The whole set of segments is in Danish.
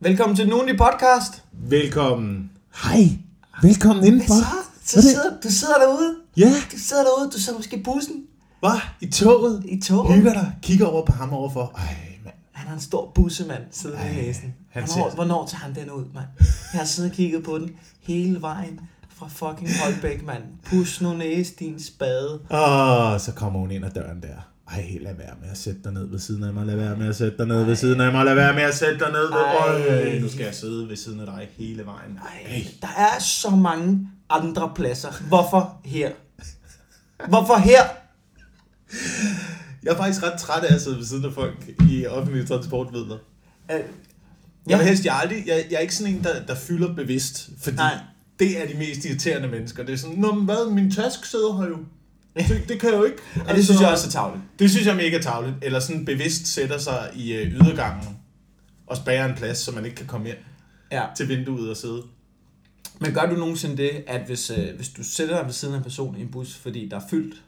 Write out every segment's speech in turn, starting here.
Velkommen til den ugenlige podcast. Velkommen. Hej. Velkommen indenfor. Du sidder derude. Ja. Du sidder derude. Du sidder måske i bussen. Hvad? I toget? I toget. Hygger dig. Kigger over på ham overfor. Ej, mand. Han har en stor bussemand siddende i næsen. Hvornår tager han den ud, mand? Jeg har siddet og kigget på den hele vejen fra fucking Holbæk, mand. Pus nu næse, din spade. Åh, så kommer hun ind ad døren der. Ej, lad være med at sætte dig ned ved siden af mig, lad være med at sætte dig ned ved siden af mig, lad være med at sætte dig ned ved... Øj, nu skal jeg sidde ved siden af dig hele vejen. Ej, der er så mange andre pladser. Hvorfor her? Hvorfor her? Jeg er faktisk ret træt af at sidde ved siden af folk i offentlige transportmidler. Jeg vil helst, jeg er ikke sådan en, der fylder bevidst, fordi det er de mest irriterende mennesker. Det er sådan, nå, hvad, min task sidder her jo. Det kan jeg jo ikke. Altså, ja, det synes jeg også er tarveligt. Det synes jeg mega tarveligt. Eller sådan bevidst sætter sig i ydergangen og spærrer en plads, så man ikke kan komme ind til vinduet og sidde. Men gør du nogensinde det, at hvis du sætter dig ved siden af en person i en bus, fordi der er fyldt,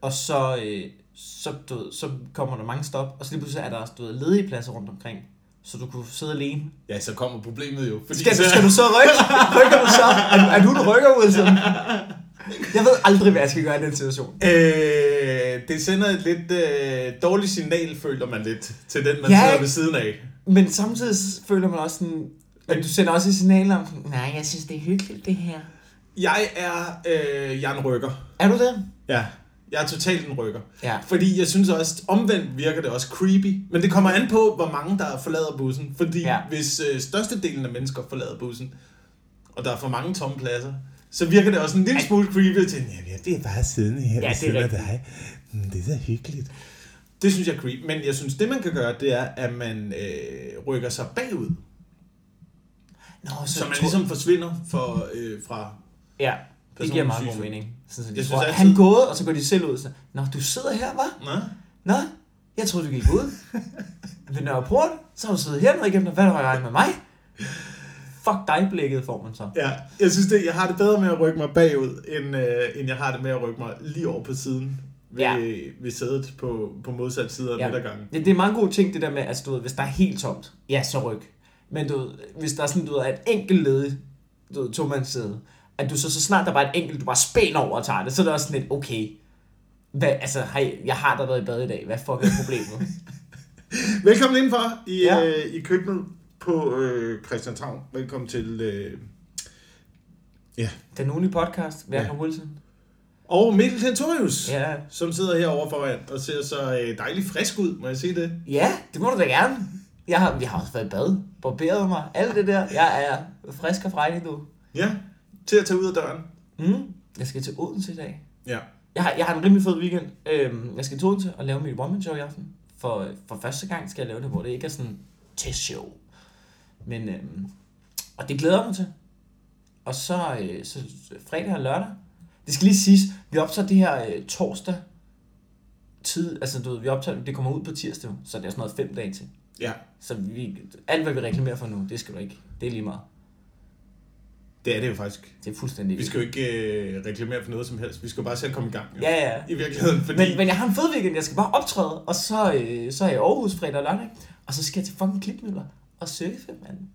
og så kommer der mange stop, og så lige pludselig er der ledige pladser rundt omkring, så du kunne sidde alene. Ja, så kommer problemet jo. Fordi skal du så rykker du så? Er du en rykker ud sådan? Jeg ved aldrig, hvad jeg skal gøre i den situation. Det sender et lidt dårligt signal, føler man lidt, til den, man sidder ved siden af. Men samtidig føler man også sådan, at du sender også et signal om, nej, jeg synes, det er hyggeligt, det her. Jeg er en rykker. Er du det? Ja, jeg er totalt en rykker. Ja. Fordi jeg synes også, omvendt virker det også creepy. Men det kommer an på, hvor mange der forlader bussen. Fordi hvis størstedelen af mennesker forlader bussen, og der er for mange tomme pladser, så virker det også en lille smule creepy til, det er bare siddende her ved siden af dig. Det er så hyggeligt. Det synes jeg er creepy, men jeg synes, det man kan gøre, det er, at man rykker sig bagud. Nå, så man ligesom forsvinder fra... Ja, det giver meget god mening. Sådan, jeg synes, han gåede, og så går de selv ud. Så, nå, du sidder her, hva'? Nå, jeg troede, du gik ud. Ved Nørreport, så har du siddet hernede igennem, hvad har du regnet med mig? Fuck dig, blikket får man så. Ja, jeg synes det, jeg har det bedre med at rykke mig bagud, end jeg har det med at rykke mig lige over på siden, ved sædet på modsat side af midtergangen. Ja, det er mange gode ting, det der med, at hvis der er helt tomt, ja, så ryk. Men hvis der er sådan, er et enkelt ledigt tomandssæde, at du så snart der bare et enkelt, du bare spænder over og tager det, så er det også sådan lidt, okay, hvad, altså, hej, jeg har da været i bad i dag, hvad fuck er problemet? Velkommen indenfor i køkkenet. På Christianshavn. Velkommen til den ugenlige podcast, Werner Wilson. Og Mette Sentorius, som sidder herovre foran og ser så dejligt frisk ud. Må jeg se det? Ja, det må du da gerne. Jeg har også været i bad, barberet mig, alt det der. Jeg er frisk og fræk nu. Ja, til at tage ud af døren. Jeg skal til Odense i dag. Ja. Jeg har en rimelig fed weekend. Jeg skal til Odense og lave mit one-man show i aften. For første gang skal jeg lave det, hvor det ikke er sådan testshow. Men, og det glæder jeg mig til. Og så fredag og lørdag. Det skal lige siges, vi optager det her torsdag tid. Altså vi optager, det kommer ud på tirsdag, så det er sådan noget 5 dage til. Ja. Så alt hvad vi reklamerer for nu, det skal du ikke. Det er lige meget. Det er det jo faktisk. Det er fuldstændig. Vi skal jo ikke reklamere for noget som helst. Vi skal bare selv komme i gang. Jo. Ja. I virkeligheden. Fordi... Men jeg har en fed weekend, jeg skal bare optræde. Og så er jeg i Aarhus fredag og lørdag. Og så skal jeg til fucking Klitmøller. Og surfemanden.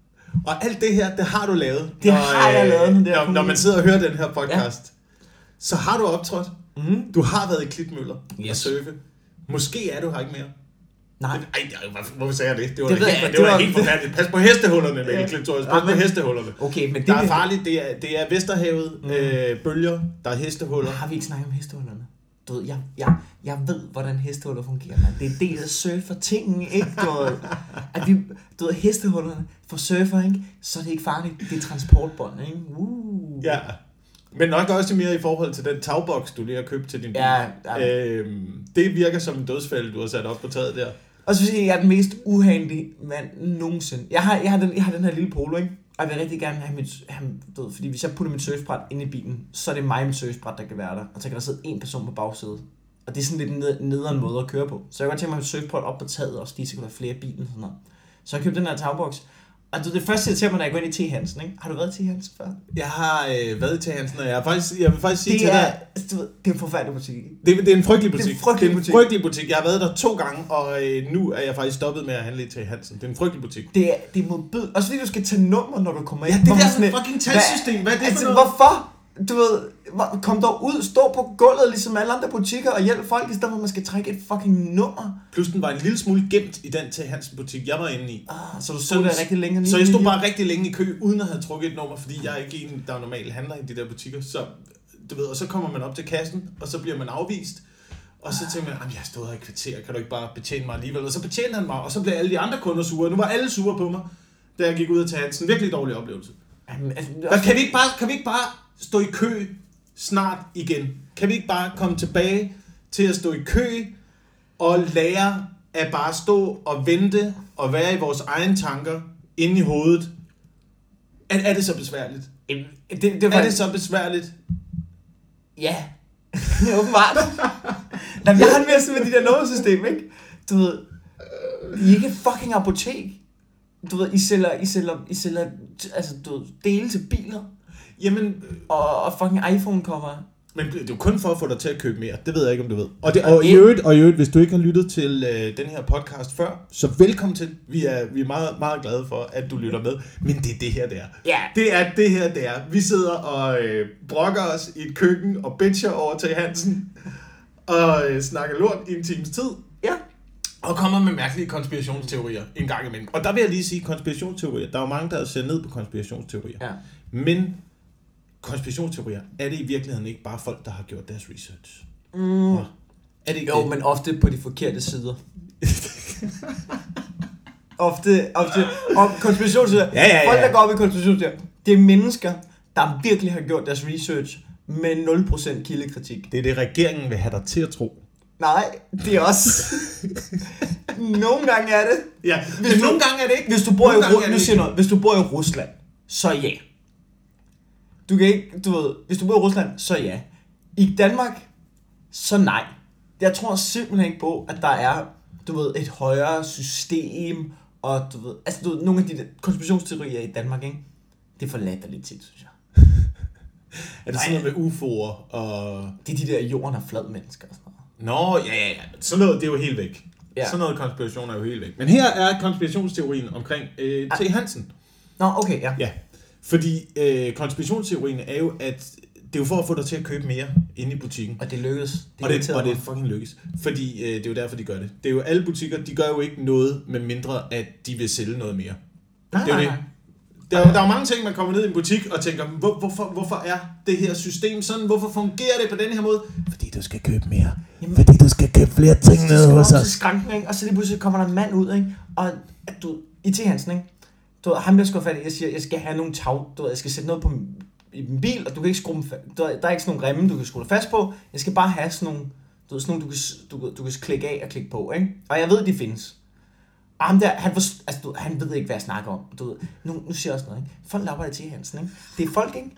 Og alt det her, det har du lavet. Det har jeg lavet. Når man sidder og hører den her podcast, så har du optrådt. Mm. Du har været i Klitmøller og surfe. Måske er du her ikke mere. Nej. Ej, hvorfor sagde jeg det? Det var helt forfærdeligt. Pas på hestehullerne, Mikkel Klittorius. Pas på hestehullerne. Okay, men det er farligt. Det er Vesterhavet, bølger, der er hestehuller. Har vi ikke snakket om hestehullerne? Du ved, jeg ved, hvordan hestehuller fungerer. Det er det, der surfer tingen, ikke? Du ved, hestehullerne for surfer, ikke? Så er det ikke farligt. Det er transportbånd, ikke? Ja, men nok også mere i forhold til den tagboks, du lige har købt til din bil. Ja. Det virker som en dødsfælde, du har sat op på taget der. Og så siger jeg, er den mest uhandige mand nogensinde. Jeg har den her lille polo, ikke? Og jeg vil rigtig gerne have mit, fordi hvis jeg putter mit surfbræt ind i bilen, så er det mig mit surfbræt, der kan være der. Og så kan der sidde en person på bagsædet. Og det er sådan lidt en nederen måde at køre på. Så jeg kan godt tænke mig mit surfbræt op på taget også, fordi så kunne der flere biler og sådan noget. Så jeg købte den her tagboks, Altså det første, jeg ser mig, når jeg går ind i T. Hansen, ikke? Har du været i T. Hansen før? Jeg har været i T. Hansen, og jeg vil faktisk sige det til dig... Det er en forfærdelig butik. Det er en frygtelig butik. Det er en frygtelig butik. Jeg har været der 2 gange, og nu er jeg faktisk stoppet med at handle i T. Hansen. Det er en frygtelig butik. Det er modbydeligt. Også fordi du skal tage nummer, når du kommer ind. Ja, det er der sådan fucking talsystem. Hvad er det altså, for noget? Hvorfor? Du ved, kom dog ud, stå på gulvet, ligesom alle andre butikker, og hjælp folk, i stedet for, at man skal trække et fucking nummer. Plus, den var en lille smule gemt i den T. Hansen-butik, jeg var inde i. Så du stod der rigtig længe? Så jeg stod bare rigtig længe i kø, uden at have trukket et nummer, fordi jeg er ikke en, der normalt handler i de der butikker. Så, du ved, og så kommer man op til kassen, og så bliver man afvist. Og så tænkte man, jeg stod her i kvarter, kan du ikke bare betjene mig alligevel? Og så betjente han mig, og så blev alle de andre kunder sure. Nu var alle sure på mig, da jeg gik ud af T. Hansen. Virkelig dårlig oplevelse. Jamen, altså, kan vi ikke bare stå i kø snart igen? Kan vi ikke bare komme tilbage til at stå i kø og lære at bare stå og vente og være i vores egne tanker inde i hovedet? Er det så besværligt? Er det så besværligt? Ja, åbenbart. Jamen, jeg har det mere sådan med de der nummersystem, ikke? Du ved, I er ikke fucking apotek. Du ved, I sælger altså, du ved, dele til biler. Jamen, og fucking iPhone kommer. Men det er kun for at få dig til at købe mere. Det ved jeg ikke, om du ved. Og i øvrigt, hvis du ikke har lyttet til den her podcast før, så velkommen til. Vi er meget, meget glade for, at du lytter med. Men det er det her, der. Ja. Yeah. Det er det her, der. Vi sidder og brokker os i et køkken og bitcher over til Hansen. Og snakker lort i en times tid. Ja. Yeah. Og kommer med mærkelige konspirationsteorier en gang imellem. Og der vil jeg lige sige konspirationsteorier. Der er jo mange, der ser ned på konspirationsteorier. Ja. Men... konspirationsteorier, er det i virkeligheden ikke bare folk, der har gjort deres research? Mm. Er det ikke jo, det? Men ofte på de forkerte sider. ofte. Og konspirationsteorier. Ja. Folk, der går op i konspirationsteorier, det er mennesker, der virkelig har gjort deres research med 0% kildekritik. Det er det, regeringen vil have dig til at tro. Nej, det er også... nogle gange er det. Ja. Nogle gange er det ikke. Hvis du bor i Rusland, så ja. Du kan ikke, du ved, hvis du bor i Rusland, så ja. I Danmark, så nej. Jeg tror simpelthen ikke på, at der er, du ved, et højere system, og du ved, altså du ved, nogle af de konspirationsteorier i Danmark, ikke? Det forlader lidt tit, synes jeg. Er det sådan noget med UFO'er og... Det er de der jorden er flad mennesker og sådan noget. Nå, ja. Sådan noget, det er jo helt væk. Ja. Sådan noget konspiration er jo helt væk. Men her er konspirationsteorien omkring T. Hansen. Nå, okay, ja. Ja. Fordi konspirationsteorien er jo, at det er jo for at få dig til at købe mere inde i butikken. Og det lykkes. Det fucking lykkes. Fordi det er jo derfor, de gør det. Det er jo alle butikker, de gør jo ikke noget, med mindre at de vil sælge noget mere. Nej. Der er jo mange ting, man kommer ned i en butik og tænker, hvorfor er det her system sådan? Hvorfor fungerer det på den her måde? Fordi du skal købe mere. Jamen, fordi du skal købe flere ting nede hos os. Skranken, og så lige pludselig kommer der en mand ud, ikke? Og du, i T. Hansen, ikke? Du ved, ham bliver skuffet, jeg siger, jeg skal have nogle tag, du ved, jeg skal sætte noget på min bil, og du kan ikke skrue dem, der er ikke sådan nogle remme, du kan skrue dig fast på, jeg skal bare have sådan nogle, du ved, sådan nogle, du kan klikke af og klikke på, ikke? Og jeg ved, de findes. Og ham der, han ved ikke, hvad jeg snakker om, du ved, nu siger jeg også noget, ikke? Folk lapper det til Hansen, ikke? Det er folk, ikke?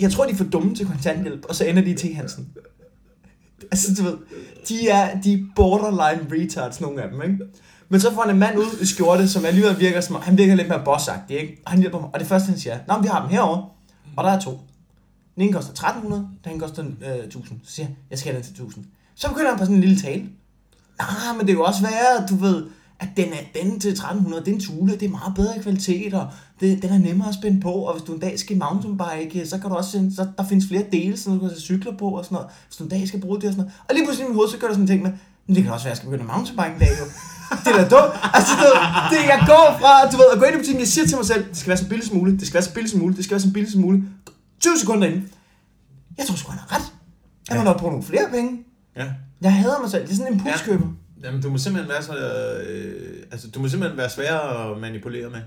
Jeg tror, de er for dumme til kontanthjælp, og så ender de til Hansen. Altså, du ved, de er borderline retards, nogle af dem, ikke? Men så får han en mand ud i skjorte, som alligevel virker som... Han virker lidt mere bossagtig, ikke? Og han hjælper mig. Og det første, han siger, nå, vi har dem herovre. Og der er 2. Den ene koster 1.300, den anden koster 1.000. Så siger jeg skal have den til 1.000. Så begynder han på sådan en lille tale. Nej, men det er jo også værre, du ved, at den til 1.300, det er en tule, det er meget bedre kvalitet, og den er nemmere at spænde på. Og hvis du en dag skal mountainbike, så kan du også... Så der findes flere dele, så du kan sætte cykler på og sådan noget. Hvis du en dag skal bruge det og sådan noget. Og lige pludselig i mit hoved, så gør der sådan en ting med... Men det kan også være, at jeg skal begynde at mountainbike en dag, jo. Det er da dumt. Altså, det jeg går fra, du ved, at gå ind i butikken, jeg siger til mig selv, det skal være så billigt som muligt, 20 sekunder inden. Jeg tror sgu, han har ret. Jeg må nok bruge nogle flere penge. Ja. Jeg hader mig selv. Det er sådan en impulskøber. Ja. Jamen, du må simpelthen være så, du må simpelthen være sværere at manipulere med.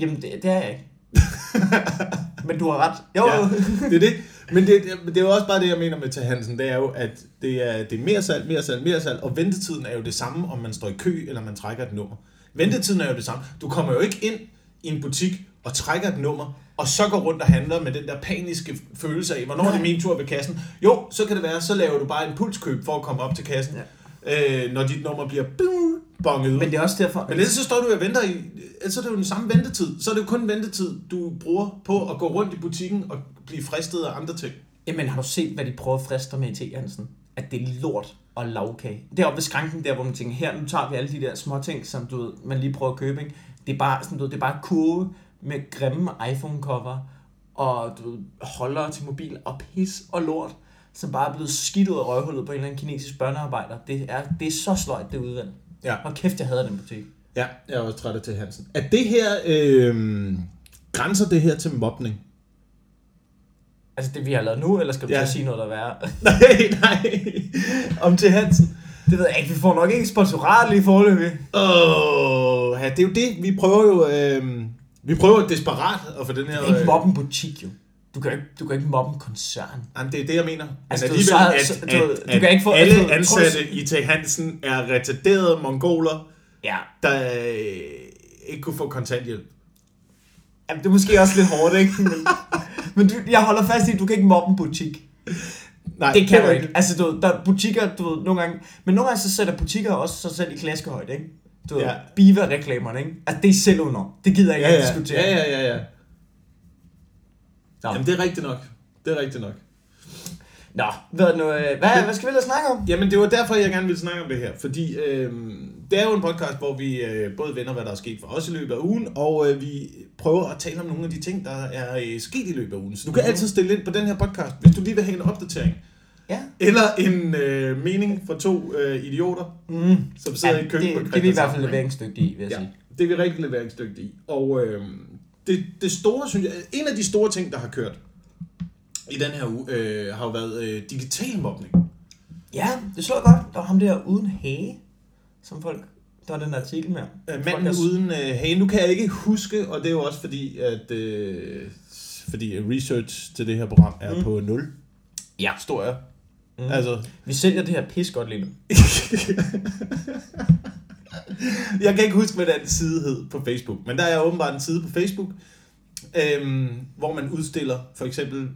Jamen, det er jeg ikke. Men du har ret. Jo. Ja, det er det. Men det er jo også bare det, jeg mener med T. Hansen. Det er jo, at det er mere salg. Og ventetiden er jo det samme, om man står i kø, eller man trækker et nummer. Ventetiden er jo det samme. Du kommer jo ikke ind i en butik og trækker et nummer, og så går rundt og handler med den der paniske følelse af, hvornår er det min tur ved kassen? Jo, så kan det være, så laver du bare en pulskøb for at komme op til kassen. Ja. når dit nummer bliver bonget ud. Men det er også derfor... Men ellers så står du og venter i... Så er det jo den samme ventetid. Så er det jo kun ventetid, du bruger på at gå rundt i butikken og blive fristet af andre ting. Jamen har du set, hvad de prøver at friste med i T. Hansen? At det er lort og lavkage. Det er oppe ved skranken der, hvor man tænker, her nu tager vi alle de der små ting, som du ved, man lige prøver at købe. Ikke? Det er bare sådan, du ved, det er bare kurve med grimme iPhone-cover og du ved, holder til mobil og pis og lort, som bare er blevet skidt ud af røvhullet på en eller anden kinesisk børnearbejder. Det er så sløjt, det udvalg. Ja. Og kæft, jeg hader den butik. Ja, jeg er også træt af T. Hansen. Er det her, grænser det her til mobning? Altså det, vi har lavet nu, eller skal du så sige noget, der er værre? Nej. Om T. Hansen. Det ved jeg ikke. Vi får nok ikke sponsorat lige forløbig. Ja, det er jo det. Vi prøver jo desperat at få den her... Du kan ikke mobbe en butik, jo. Du kan ikke mobbe en koncern. Jamen, det er det, jeg mener. Altså, men alle ansatte i T. Hansen er retarderede mongoler, der ikke kunne få kontanthjælp. Jamen, det er måske også lidt hårdt, ikke? Men jeg holder fast i, at du kan ikke mobbe en butik. Nej, det kan du ikke. Altså, der er butikker, du ved, nogle gange... Men nogle gange så sætter butikker også sig selv i klaskehøjde, ikke? Du ved, Biva-reklamerne, ikke? Altså, det er selv under. Det gider jeg ikke at diskutere. Ja. Nå. Jamen, det er rigtigt nok. Nå, hvad skal vi ellers snakke om? Jamen, det var derfor, jeg gerne ville snakke om det her. Fordi det er jo en podcast, hvor vi både vender, hvad der er sket for os i løbet af ugen, og vi prøver at tale om nogle af de ting, der er sket i løbet af ugen. Så du kan altid stille ind på den her podcast, hvis du lige vil have en opdatering. Ja. Eller en mening fra to idioter, som sidder i køkken på Christianshavn. Det er vi i hvert fald leveringsdygtige i, vil jeg sige. Det er vi rigtig leveringsdygtige i. Og det store, synes jeg, en af de store ting, der har kørt i den her uge, har jo været digital mobning. Ja, det slår godt. Der var ham der uden hage, som folk... Der var den artikel med. Manden uden hage. Nu kan jeg ikke huske, og det er jo også fordi, at research til det her program er på 0. Ja. Står jeg. Altså. Vi sælger det her pis godt lige nu. Jeg kan ikke huske, hvad den side hed på Facebook, men der er åbenbart en side på Facebook, hvor man udstiller for eksempel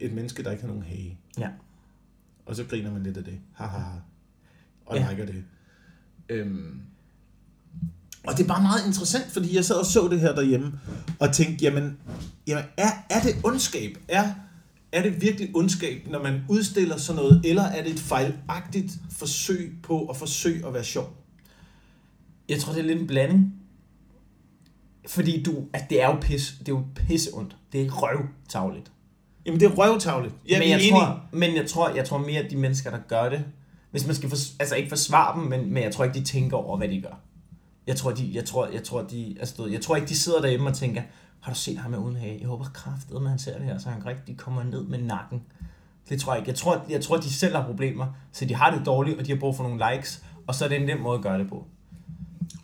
et menneske, der ikke har nogen hage. Ja. Og så griner man lidt af det. Haha. Og liker det. Og det er bare meget interessant, fordi jeg sad og så det her derhjemme, og tænkte, jamen er det ondskab? Er det virkelig ondskab, når man udstiller sådan noget, eller er det et fejlagtigt forsøg på at forsøge at være sjov? Jeg tror, det er lidt en blanding. Fordi det er jo pis. Det er jo pisseondt. Det er røvtavligt. Jamen, det er røvtavligt. Jeg tror mere, at de mennesker, der gør det, hvis man skal ikke forsvare dem, men jeg tror ikke, de tænker over, hvad de gør. Jeg tror ikke, de sidder derhjemme og tænker, har du set ham uden hage? Jeg håber kraftedeme, han ser det her, så han rigtig kommer ned med nakken. Det tror jeg ikke. Jeg tror, de selv har problemer, så de har det dårligt, og de har brug for nogle likes, og så er det en nem måde at gøre det på.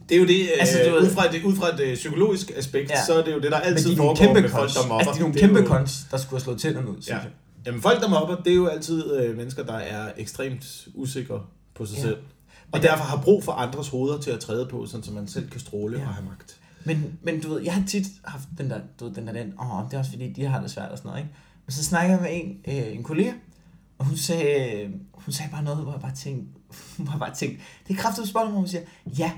Det er jo det, altså, ud fra et psykologisk aspekt, så er det jo det, der altid foregår med folk, der mobber. Altså, det er nogle kæmpe cons, der skulle have slået tænderne ud, synes jeg. Jamen, folk, der mobber, det er jo altid mennesker, der er ekstremt usikre på sig selv. Og derfor har brug for andres hoveder til at træde på, sådan, så man selv kan stråle og have magt. Men du ved, jeg har tit haft den der, det er også fordi, de har det svært og sådan noget, ikke? Men så snakkede jeg med en kollega, og hun sagde bare noget, hvor jeg bare tænkte, det er kraftigt spørgsmål, hvor hun siger, ja,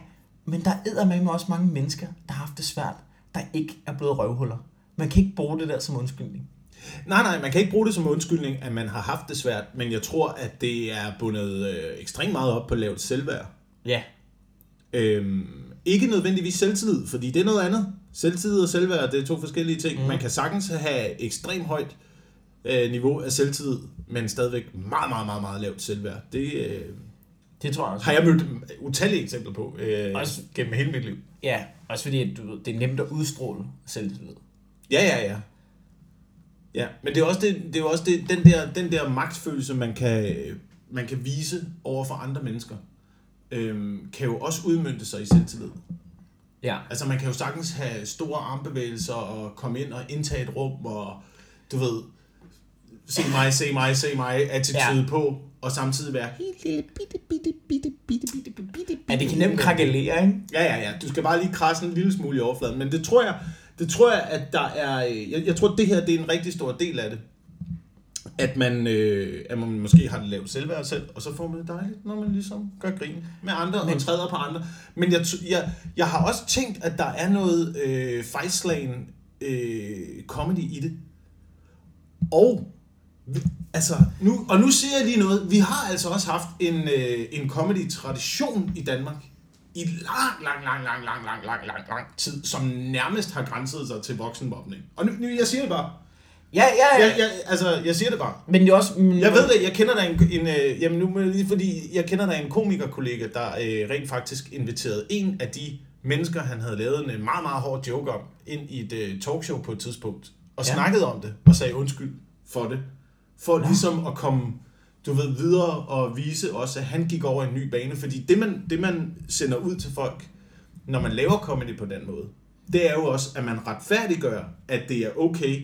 men der er eddermame også mange mennesker, der har haft det svært, der ikke er blevet røvhuller. Man kan ikke bruge det der som undskyldning. Nej, man kan ikke bruge det som undskyldning, at man har haft det svært, men jeg tror, at det er bundet ekstremt meget op på lavt selvværd. Ja. Ikke nødvendigvis selvtillid, fordi det er noget andet. Selvtillid og selvværd, det er to forskellige ting. Man kan sagtens have ekstremt højt niveau af selvtillid, men stadigvæk meget, meget, meget, meget lavt selvværd. Det tror jeg også. Har jeg mødt utallige eksempler på også, gennem hele mit liv. Ja, også fordi det er nemt at udstråle selvtillid. Ja. Ja, men det er også den der magtfølelse, man kan vise over for andre mennesker, kan jo også udmønte sig i selvtillid. Ja. Altså man kan jo sagtens have store armbevægelser og komme ind og indtage et rum og du ved se mig attitude på og samtidig være helt lille bitte. Ja, det kan nemt krakelere, ikke? Ja. Du skal bare lige krasse en lille smule i overfladen, men det tror jeg, at der er... Jeg tror, det her det er en rigtig stor del af det. at man måske har det lavt selvværd selv, og så får man det dejligt, når man ligesom gør grin med andre og træder på andre. Men jeg har også tænkt, at der er noget fejlslagen comedy i det. Og altså, nu siger jeg lige noget. Vi har altså også haft en comedy-tradition i Danmark i lang tid, som nærmest har grænset sig til voksenmobning. Og nu jeg siger det bare. Ja. Jeg siger det bare. Men det også... jeg ved det, jeg kender der en jamen nu lige fordi, jeg kender der en komikerkollega, der rent faktisk inviterede en af de mennesker, han havde lavet en meget, meget hård joke om, ind i et talkshow på et tidspunkt, og snakkede om det, og sagde undskyld for det. For ligesom at komme, du ved, videre og vise også, at han gik over en ny bane. Fordi det man sender ud til folk, når man laver comedy på den måde, det er jo også, at man retfærdiggør, at det er okay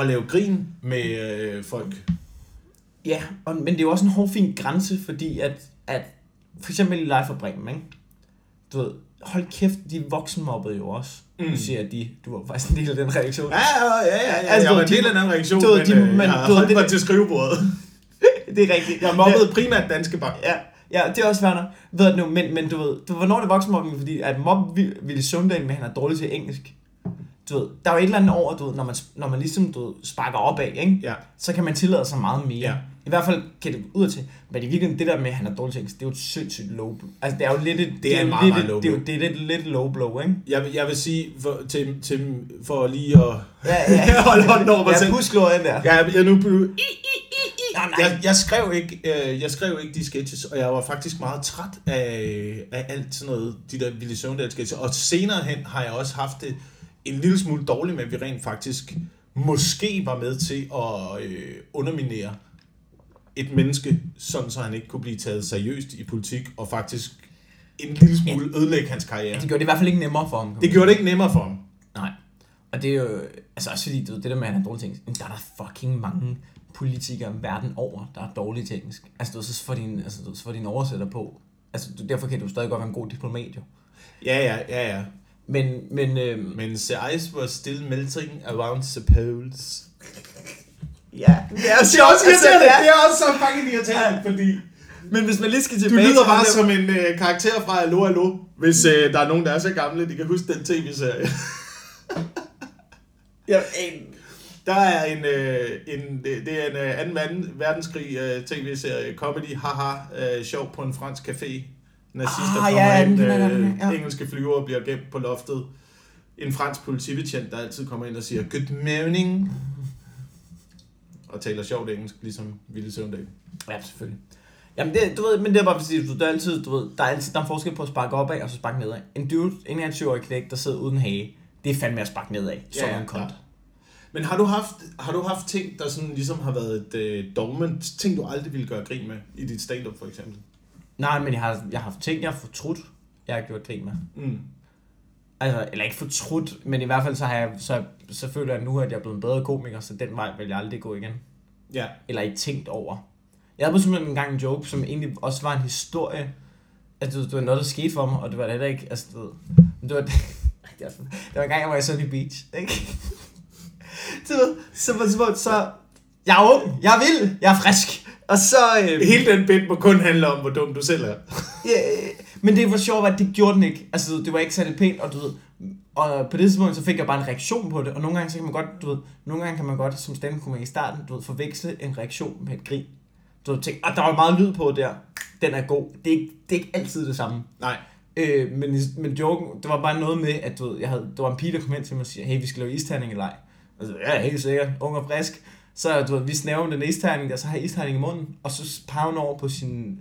at lave grin med folk. Ja, men det er jo også en hårfin grænse, fordi at for eksempel i Leif og Bremen, ikke? Du ved, hold kæft, de voksenmobbede jo også. Du siger de, du var faktisk en del af den reaktion. Ja. Altså, jeg var en del af den reaktion, men jeg holdt mig til skrivebordet. Det er rigtigt. Jeg mobbede primært Danske Bank. Ja, det er også Werner. Ved du, men du ved, hvornår er det voksenmobbning? Fordi at mobbe Ville Søvndalen, men han er dårlig til engelsk. Du ved, der er jo et eller andet over, du ved, når man ligesom, du ved, sparker opad, ikke? Ja. Så kan man tillade sig meget mere. Ja. I hvert fald kan det ud til, men i virkeligheden det der med, at han er dårlig til, det er jo et sindssygt low blow. Altså det er jo lidt et, det er meget low blow. Det er lidt low blow, ikke? Jeg vil sige, for lige at holde hånden over mig selv. Jeg pusklår den der. Jeg skrev ikke de sketches, og jeg var faktisk meget træt af alt sådan noget, de der Ville Søvndal-sketches. Og senere hen har jeg også haft det en lille smule dårligt med, at vi rent faktisk måske var med til at underminere et menneske, sådan så han ikke kunne blive taget seriøst i politik, og faktisk en lille smule ødelægge hans karriere. Ja, det gjorde det i hvert fald ikke nemmere for ham. Nej. Og det er jo, altså også fordi, det der med, at han er dårlig til engelsk, der er der fucking mange politikere verden over, der er dårlige til engelsk. Altså, så får din oversætter på. Altså, derfor kan du stadig godt være en god diplomat, jo. Ja. Men the ice was still melting around the poles. Ja, det er også så fucking irriterende, fordi... Men hvis man lige skal tilbage... Du lyder bare som en karakter fra Allo Allo, hvis der er nogen, der er så gamle, de kan huske den tv-serie. Der er en 2. verdenskrig tv-serie, comedy, sjov på en fransk café. Nazister kommer ind, engelske flyvere bliver gemt på loftet. En fransk politibetjent, der altid kommer ind og siger, good morning, og taler sjovt engelsk, ligesom Ville Søvndal. Ja, selvfølgelig. Jamen, men det er bare fordi, du altid, der er en forskel på at sparke opad og så sparke nedad. En dude, en af en 20-årig knægt, der sidder uden hage, det er fandme at sparke nedad, som en kont. Ja. Men har du haft ting, der sådan ligesom har været et dogment, ting du aldrig ville gøre grin med i dit stand-up, for eksempel? Nej, men jeg har haft ting, jeg har fortrudt, jeg har gjort grin med. Mm. Altså, eller ikke fortrudt, men i hvert fald så føler jeg nu, at jeg er blevet en bedre komiker, så den vej vil jeg aldrig gå igen. Ja. Eller ikke tænkt over. Jeg havde simpelthen engang en joke, som egentlig også var en historie. Altså, det var noget, der skete for mig, og det var det heller ikke, altså, det var en gang, jeg var i Sunny Beach, ikke? Så jeg er ung, jeg er vild, jeg er frisk. Og så... hele den bit må kun handle om, hvor dum du selv er. Men det var sjovt, at det gjorde den ikke. Altså, det var ikke særlig pænt, og du ved... Og på det tidspunkt, så fik jeg bare en reaktion på det. Og nogle gange, så kan man godt, som stand-up-komiker i starten, forveksle en reaktion med et grin. Du ved, tænke, der var meget lyd på der. Den er god. Det er ikke altid det samme. Nej. Men joken, det var bare noget med, at du ved, der var en pige, der kom ind til mig og siger, hey, vi skal lave isterning i leg. Og så, ja, helt sikkert. Ung og frisk. Så du ved, vi snæver den isterning, og så har jeg isterning i munden, og så peger hun over på sin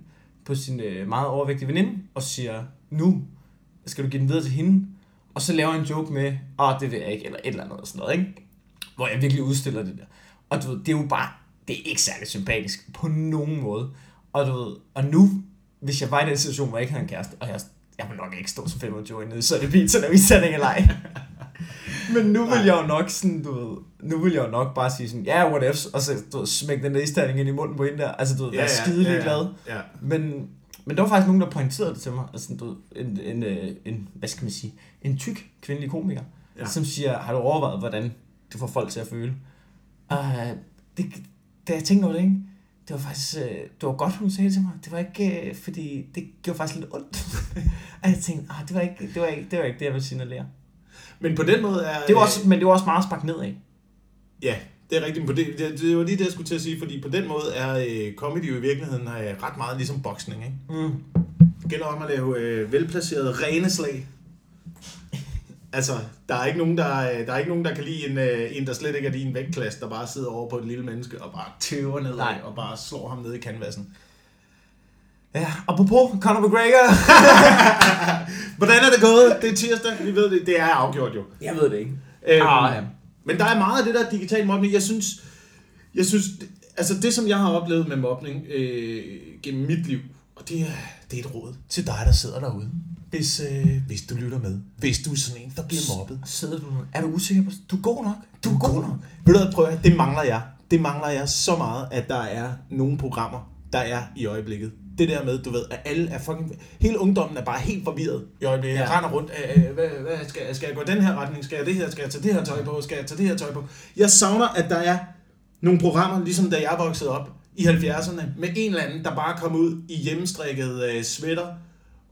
meget overvægtige veninde, og siger, nu skal du give den videre til hende, og så laver jeg en joke med, det ved jeg ikke, eller et eller andet, og sådan noget, ikke? Hvor jeg virkelig udstiller det der. Og du ved, det er jo bare, det er ikke særlig sympatisk, på nogen måde. Og du ved, og nu, hvis jeg var i den situation, hvor jeg ikke havde en kæreste, og jeg ville nok ikke stå som 25 nede, så er det vildt, så laver isterning i leg. Men nu vil jeg jo nok sådan, du ved, bare sige sådan, what ifs, og så du ved, smæk den der isterning ind i munden på hende der, altså du ved, være skidelig glad. Ja. Men der var faktisk nogen, der pointerede det til mig, altså du ved, en hvad skal man sige, en tyk kvindelig komiker, som siger, har du overvejet, hvordan du får folk til at føle? Det da jeg tænkte over det, ikke? Det var faktisk, det var godt, hun sagde til mig. Det var ikke, fordi det gjorde faktisk lidt ondt. Og jeg tænkte, det var ikke det, jeg ville signalere. Men på den måde er... Det var også meget sparket ned af. Ja, det er rigtigt. Det var lige det, jeg skulle til at sige, fordi på den måde er comedy i virkeligheden ret meget ligesom boksning, ikke? Mm. Det gælder om at lave velplacerede, rene slag. Altså, der er ikke nogen, der kan lide en der slet ikke er din vægtklasse, der bare sidder over på et lille menneske og bare tøver ned og bare slår ham ned i kanvassen. Ja, apropos Conor McGregor. Hvordan er det gået? Det er tirsdag, vi ved det. Det er afgjort jo. Jeg ved det ikke. Ja. Men der er meget af det der digital mobning. Jeg synes, altså det som jeg har oplevet med mobning gennem mit liv, og det er et råd til dig, der sidder derude. Hvis du lytter med. Hvis du er sådan en, der bliver mobbet. Sidder du? Er du usikker på? Du er god nok. Du er god nok. Vil du have prøvet? Det mangler jeg. Det mangler jeg så meget, at der er nogle programmer, der er i øjeblikket. Det der med, du ved, at alle er fucking... Hele ungdommen er bare helt forvirret i øjeblikket. Ja. Jeg render rundt. Hvad skal jeg gå den her retning? Skal jeg det her? Skal jeg tage det her tøj på? Skal jeg tage det her tøj på? Jeg savner, at der er nogle programmer, ligesom da jeg voksede op i 70'erne, med en eller anden, der bare kom ud i hjemmestrikket sweater,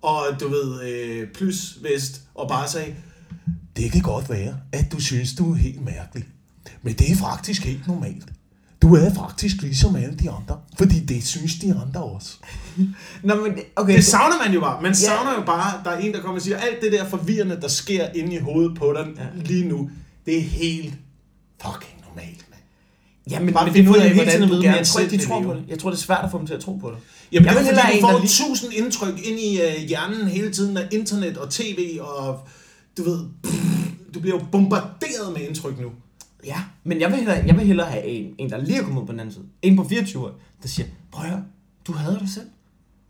og du ved, plysvest, og bare sagde, det kan godt være, at du synes, du er helt mærkelig. Men det er faktisk helt normalt. Du er faktisk ligesom alle de andre, fordi det synes de andre også. Nå, men, okay. Det savner man jo bare. Man savner jo bare, der er en, der kommer og siger, alt det der forvirrende, der sker inde i hovedet på dig lige nu, det er helt fucking normalt. Ja, men det finder ud af, hvordan du gerne selv vil leve. Jeg tror, det er svært at få dem til at tro på det. Jamen, det er fordi, du får 1000 indtryk ind i hjernen hele tiden af internet og tv, og du ved, du bliver jo bombarderet med indtryk nu. Ja, men jeg vil hellere have en der lige er kommet ud på den anden side. En på 24, der siger, prøv at høre, du hader dig selv.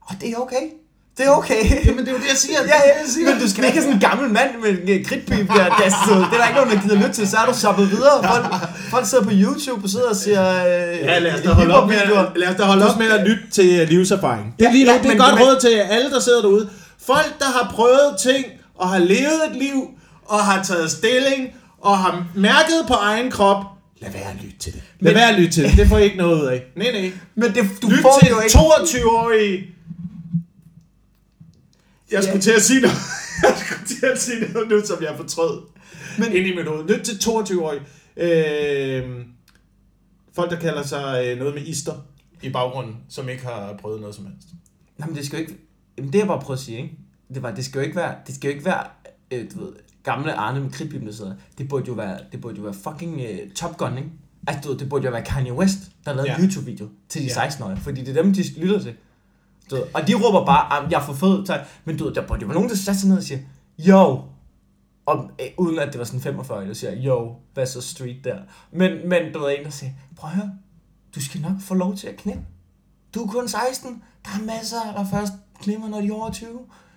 Og det er okay. Det er okay. Jamen, det er jo det, jeg siger. Ja, jeg siger. Men du skal ikke sådan en gammel mand med en kridtpip der gasset. Det er der ikke nogen, der gider lytte til. Så er du shoppet videre. Folk sidder på YouTube og sidder og siger... ja, lad os da holde op med at lytte til livserfaring. Det er lige det er godt råd til alle, der sidder derude. Folk, der har prøvet ting og har levet et liv og har taget stilling og har mærket på egen krop, lad være at lytte til det. Det får I ikke noget ud af. Nej. Men det, du lyt får til jo ikke... 22-årige... Jeg skulle til at sige noget nu, som jeg fortrød. Men ind i mit hoved. Lyt til 22-årige. Folk, der kalder sig noget med ister i baggrunden, som ikke har prøvet noget som helst. Nej, men det skal jo ikke... Jamen, det jeg bare prøvet at sige, ikke? Det skal jo ikke være du ved, gamle Arne med kridtpipen, der sidder. Det burde jo være fucking Top Gun, ikke? Altså, du ved, det burde jo være Kanye West, der lavede en YouTube-video til de 16-årige. Fordi det er dem, de lytter til. Og de råber bare, jeg er for fed, tak. Men du ved, der burde jo være nogen, der satte sig ned og siger, yo, og, uden at det var sådan 45, der siger, yo, hvad så street der. Men du ved, en der siger, prøv at høre, du skal nok få lov til at knæppe. Du er kun 16, der er masser, der først knipper, når de er over 20.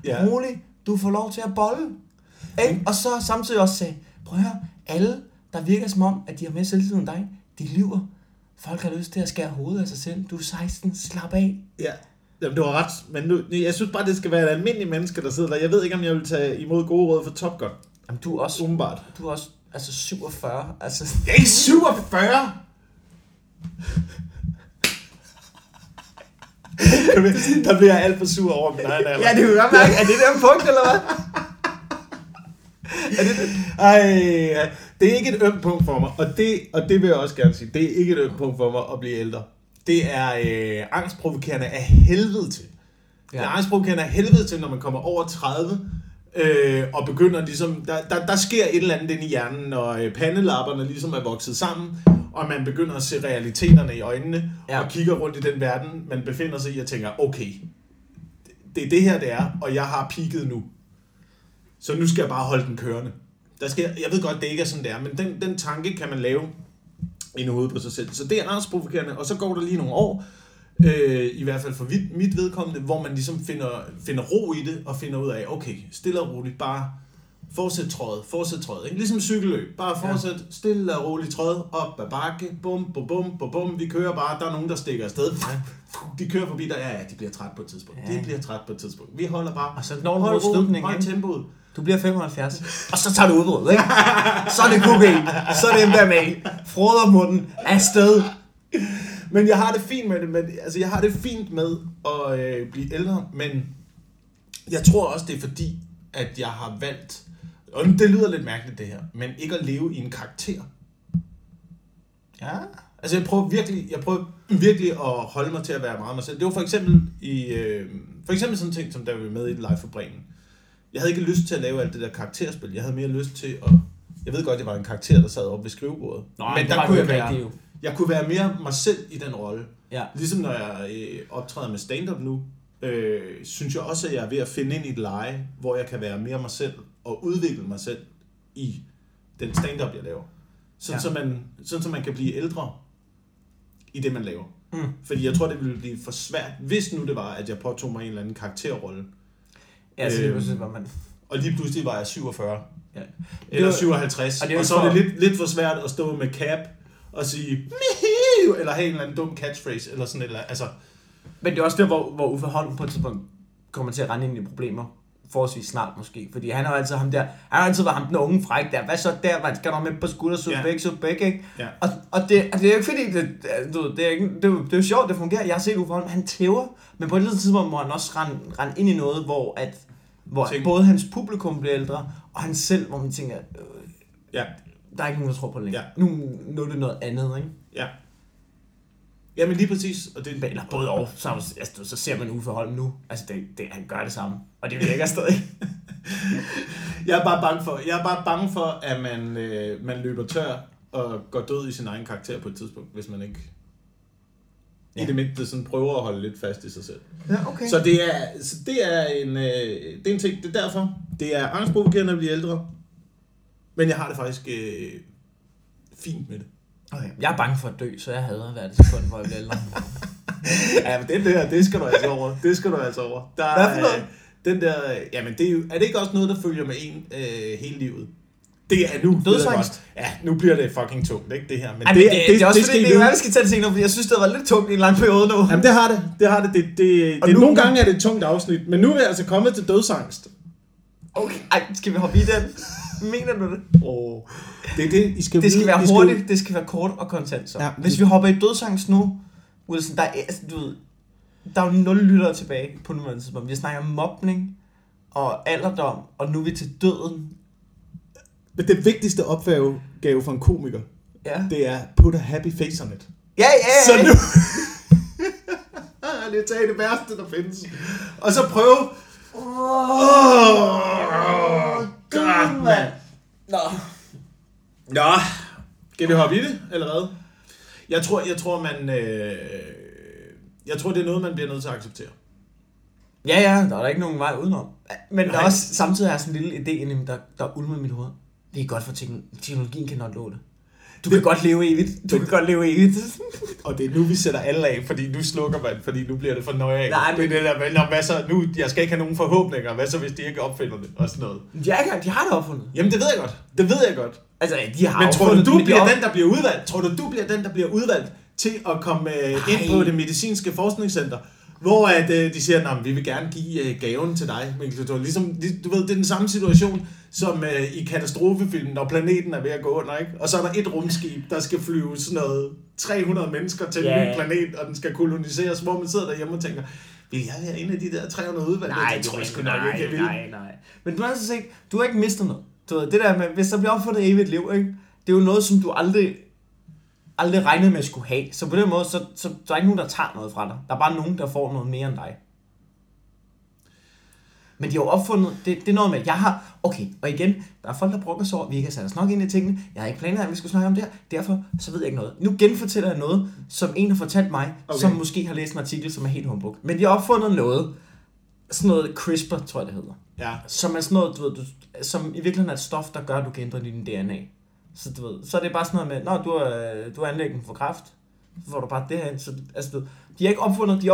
Yeah. Roligt, du får lov til at bolle. Mm. Og så samtidig også sagde, prøv at høre, alle, der virker som om, at de har mere selvtillid end dig, de lyver. Folk har lyst til at skære hovedet af sig selv. Du er 16, slap af. Ja. Yeah. Jamen, du har ret, men nu, jeg synes bare, det skal være et almindeligt menneske, der sidder der. Jeg ved ikke, om jeg vil tage imod gode råd for Top Gun. Jamen, du er også altså 47. Altså... Jeg er ikke 47! Der bliver jeg alt for sur over min egen alder. Ja, det vil jeg mærke. Er det der punkt, eller hvad? Ej, det er ikke et ømt punkt for mig, og det vil jeg også gerne sige. Det er ikke et ømt punkt for mig at blive ældre. Det er angstprovokerende af helvede til. Ja. Det er angstprovokerende af helvede til, når man kommer over 30, og begynder ligesom... Der sker et eller andet inde i hjernen, og pandelapperne ligesom er vokset sammen, og man begynder at se realiteterne i øjnene, og kigger rundt i den verden, man befinder sig i, og tænker, okay, det er det her, det er, og jeg har peaket nu. Så nu skal jeg bare holde den kørende. Jeg ved godt, det ikke er sådan, det er, men den tanke kan man lave ind i hovedet på sig selv. Så det er angstprovokerende, og så går der lige nogle år, i hvert fald for mit vedkommende, hvor man ligesom finder ro i det, og finder ud af, okay, stille og roligt, bare fortsæt trådet, ikke? Ligesom cykelløb, bare fortsæt, stille og roligt trådet, op ad bakke, bum, bum, bum, bum, bum, vi kører bare, der er nogen, der stikker afsted, de kører forbi der, ja, de bliver træt på et tidspunkt, vi holder bare, og så når du slutningen, høj tempoet, du bliver 75, og så tager du udbrud, ikke? Så er det kokain, så er det MDMA, froder munden, afsted. Men jeg har det fint med det, jeg har det fint med at blive ældre, men jeg tror også, det er fordi, at jeg har valgt, og det lyder lidt mærkeligt det her, men ikke at leve i en karakter. Ja, altså jeg prøver virkelig at holde mig til at være meget mig selv. Det var for eksempel i, sådan ting, som da vi var med i Leif og Bremen. Jeg havde ikke lyst til at lave alt det der karakterspil. Jeg havde mere lyst til at... Jeg ved godt, det var en karakter, der sad oppe ved skrivebordet. Nej, men der kunne jeg være... Jeg kunne være mere mig selv i den rolle. Ja. Ligesom når jeg optræder med stand-up nu, synes jeg også, at jeg er ved at finde ind i et leje, hvor jeg kan være mere mig selv og udvikle mig selv i den stand-up, jeg laver. Sådan, ja. så man kan blive ældre i det, man laver. Mm. Fordi jeg tror, det ville blive for svært, hvis nu det var, at jeg påtog mig en eller anden karakterrolle. Ja, så det var man... Og lige pludselig var jeg 47. Ja. Eller 57. Og så var det lidt for svært at stå med cap og sige, Mihiu! Eller have en eller anden dum catchphrase, eller sådan et eller andet. Altså. Men det er også der, hvor Uffe Holm på et tidspunkt kommer til at rende ind i problemer, forholdsvis snart måske, fordi han har altid ham der, han har altid været ham den unge fræk der, hvad så der, hvad skal der med på skulder, så væk, ikke? Ja. Og det er jo ikke fordi, det er jo sjovt, det fungerer, jeg har set Uffe Holm, han tæver, men på et lille tidspunkt må han også rende ind i noget, hvor både hans publikum bliver ældre, og han selv, hvor man tænker, der er ikke nogen, der tror på det længere. Ja. Nu er det noget andet, ikke? Ja. Jamen lige præcis. Og det eller både over. Så ser man Uffe Holm nu. Altså han gør det samme. Og det virker stadig. Jeg er bare bange for, at man løber tør og går død i sin egen karakter på et tidspunkt, hvis man ikke i det mindste sådan prøver at holde lidt fast i sig selv. Ja, okay. Så det er en ting. Det er derfor. Det er angstprovokerende at blive ældre. Men jeg har det faktisk fint med det. Okay. Jeg er bange for at dø, så jeg hader at være det sekund, hvor jeg bliver ældre. Ja, men det der, det skal du altså over. Der er den der, jamen det er, jo, er det ikke også noget, der følger med en hele livet? Det er nu. Dødsangst. Ja, nu bliver det fucking tungt, ikke det her. Men det er også fordi, det er jo vi skal tage det senere, fordi jeg synes, det var lidt tungt i en lang periode nu. Jamen det har det. Det nogle gange er det et tungt afsnit, men nu er jeg altså kommet til dødsangst. Okay, skal vi hoppe i den? Mener du det? Oh. Det, I skal være hurtigt, det skal være kort og kontant så. Ja, hvis vi hopper i dødsangst nu, Wilson, der er jo 0 lyttere tilbage på nuværende tidspunkt. Vi snakker om mobning og alderdom, og nu er vi til døden. Det vigtigste opgave for en komiker, det er put a happy face on it. Ja, ja, ja. Så nu... Lige tage det værste, der findes. Og så prøve... God, mand. Nå. Skal vi hoppe i det allerede? Jeg tror, det er noget, man bliver nødt til at acceptere. Ja, der er ikke nogen vej udenom. Men der også, samtidig er sådan en lille idé inde, der ulmer i mit hoved. Det er godt for teknologien kan nok låne. Du kan godt leve evigt. Og det er nu, vi sætter alle af, fordi nu slukker man, fordi nu bliver det for nøje af. Nej, men det der, hvad så nu? Jeg skal ikke have nogen forhåbninger. Hvad så, hvis de ikke opfinder det? Og sådan noget. De har det opfundet. Jamen, det ved jeg godt. Altså, de har men tror du bliver den, der bliver udvalgt? Tror du bliver den, der bliver udvalgt til at komme ind på det medicinske forskningscenter? Hvor at, de siger, at vi vil gerne give gaven til dig, Mikkel. Ligesom, du ved, det er den samme situation som i katastrofefilmen, når planeten er ved at gå under, ikke? Og så er der et rumskib, der skal flyve sådan noget 300 mennesker til en ny planet, og den skal koloniseres, hvor man sidder derhjemme og tænker, vil jeg være en af de der 300 udvalgte? Nej, det tror jeg sgu nok ikke, jeg vil. Nej. Men du har altså ikke, du har ikke mistet noget. Du ved, det der med, hvis der bliver opfundet evigt liv, ikke? Det er jo noget, som du aldrig regnede med at skulle have. Så på den måde, så der er ikke nogen, der tager noget fra dig. Der er bare nogen, der får noget mere end dig. Men de har jo opfundet, det er noget med, jeg har... Okay, og igen, der er folk, der brokker sig over, vi ikke har sat os nok ind i tingene, jeg har ikke planer, at vi skal snakke om det her, derfor så ved jeg ikke noget. Nu genfortæller jeg noget, som en har fortalt mig, som måske har læst en artikel, som er helt humbug. Men de har opfundet noget, sådan noget CRISPR, tror jeg det hedder. Ja. Som er sådan noget, du ved, som i virkeligheden er et stof, der gør, at du kan ændre din DNA. Så du ved, så er det bare sådan noget med, når du er anlæggen for kræft, så får du bare det her ind. Så, altså, de har ikke opfundet, de har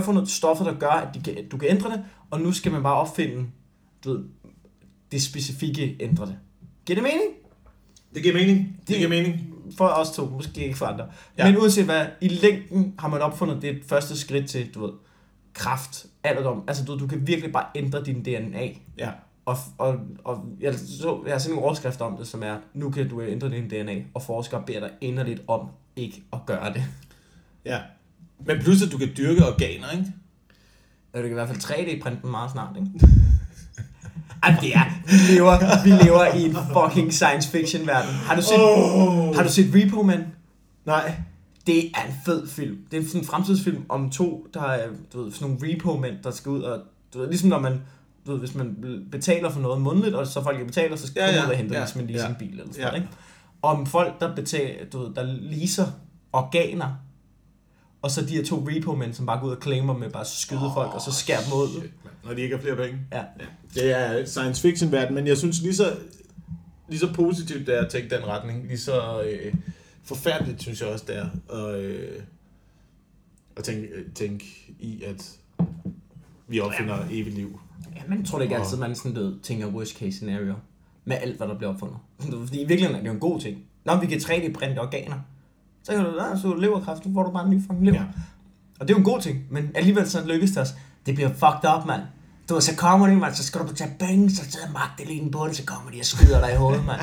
opfundet stoffer, der gør, at du kan ændre det, og nu skal man bare opfinde, du ved, det specifikke ændre det. Giver det mening? Det giver mening. For os to, måske ikke for andre. Ja. Men uanset hvad, i længden har man opfundet det første skridt til, du ved, kræft, alderdom. Altså du kan virkelig bare ændre din DNA. Ja. Og jeg har set nogle overskrifter om det, som er, nu kan du ændre din DNA, og forskere beder dig inderligt om ikke at gøre det. Ja. Men pludselig, du kan dyrke organer, ikke? Ja, du kan i hvert fald 3D-printe meget snart, ikke? Jamen det er, vi lever i en fucking science fiction verden. Har du set Repo Men? Nej. Det er en fed film. Det er sådan en fremtidsfilm om to, der er, du ved, sådan nogle repo mænd, der skal ud og, du ved, ligesom når man, du ved, hvis man betaler for noget månedligt, og så folk ikke betaler, så skal man ud og hente det, hvis man leaser en bil eller sådan noget, ikke? Om folk, der betaler, du ved, der leaser organer, og så de her to repo-mænd, som bare går ud og claimer med bare skyde folk, og så skærer dem ud. Når de ikke har flere penge. Ja. Det er science fiction-verden, men jeg synes lige så positivt, det er at tænke den retning. Lige så forfærdeligt, synes jeg også, det er at tænke i, at vi opfinder evigt liv. Ja, men jeg tror det ikke altid, man sådan noget, tænker worst case scenario med alt, hvad der bliver opfundet. Fordi i virkeligheden er det jo en god ting. Når vi kan 3D-printe organer, så kan du da så leverkræft, så får du bare en ny fucking lever. Ja. Og det er jo en god ting, men alligevel så lykkes det også. Det bliver fucked up, mand. Du ved, så kommer de, mand, så skal du tage penge, så sidder Magdalene på det, så kommer de og skyder dig i hovedet, mand.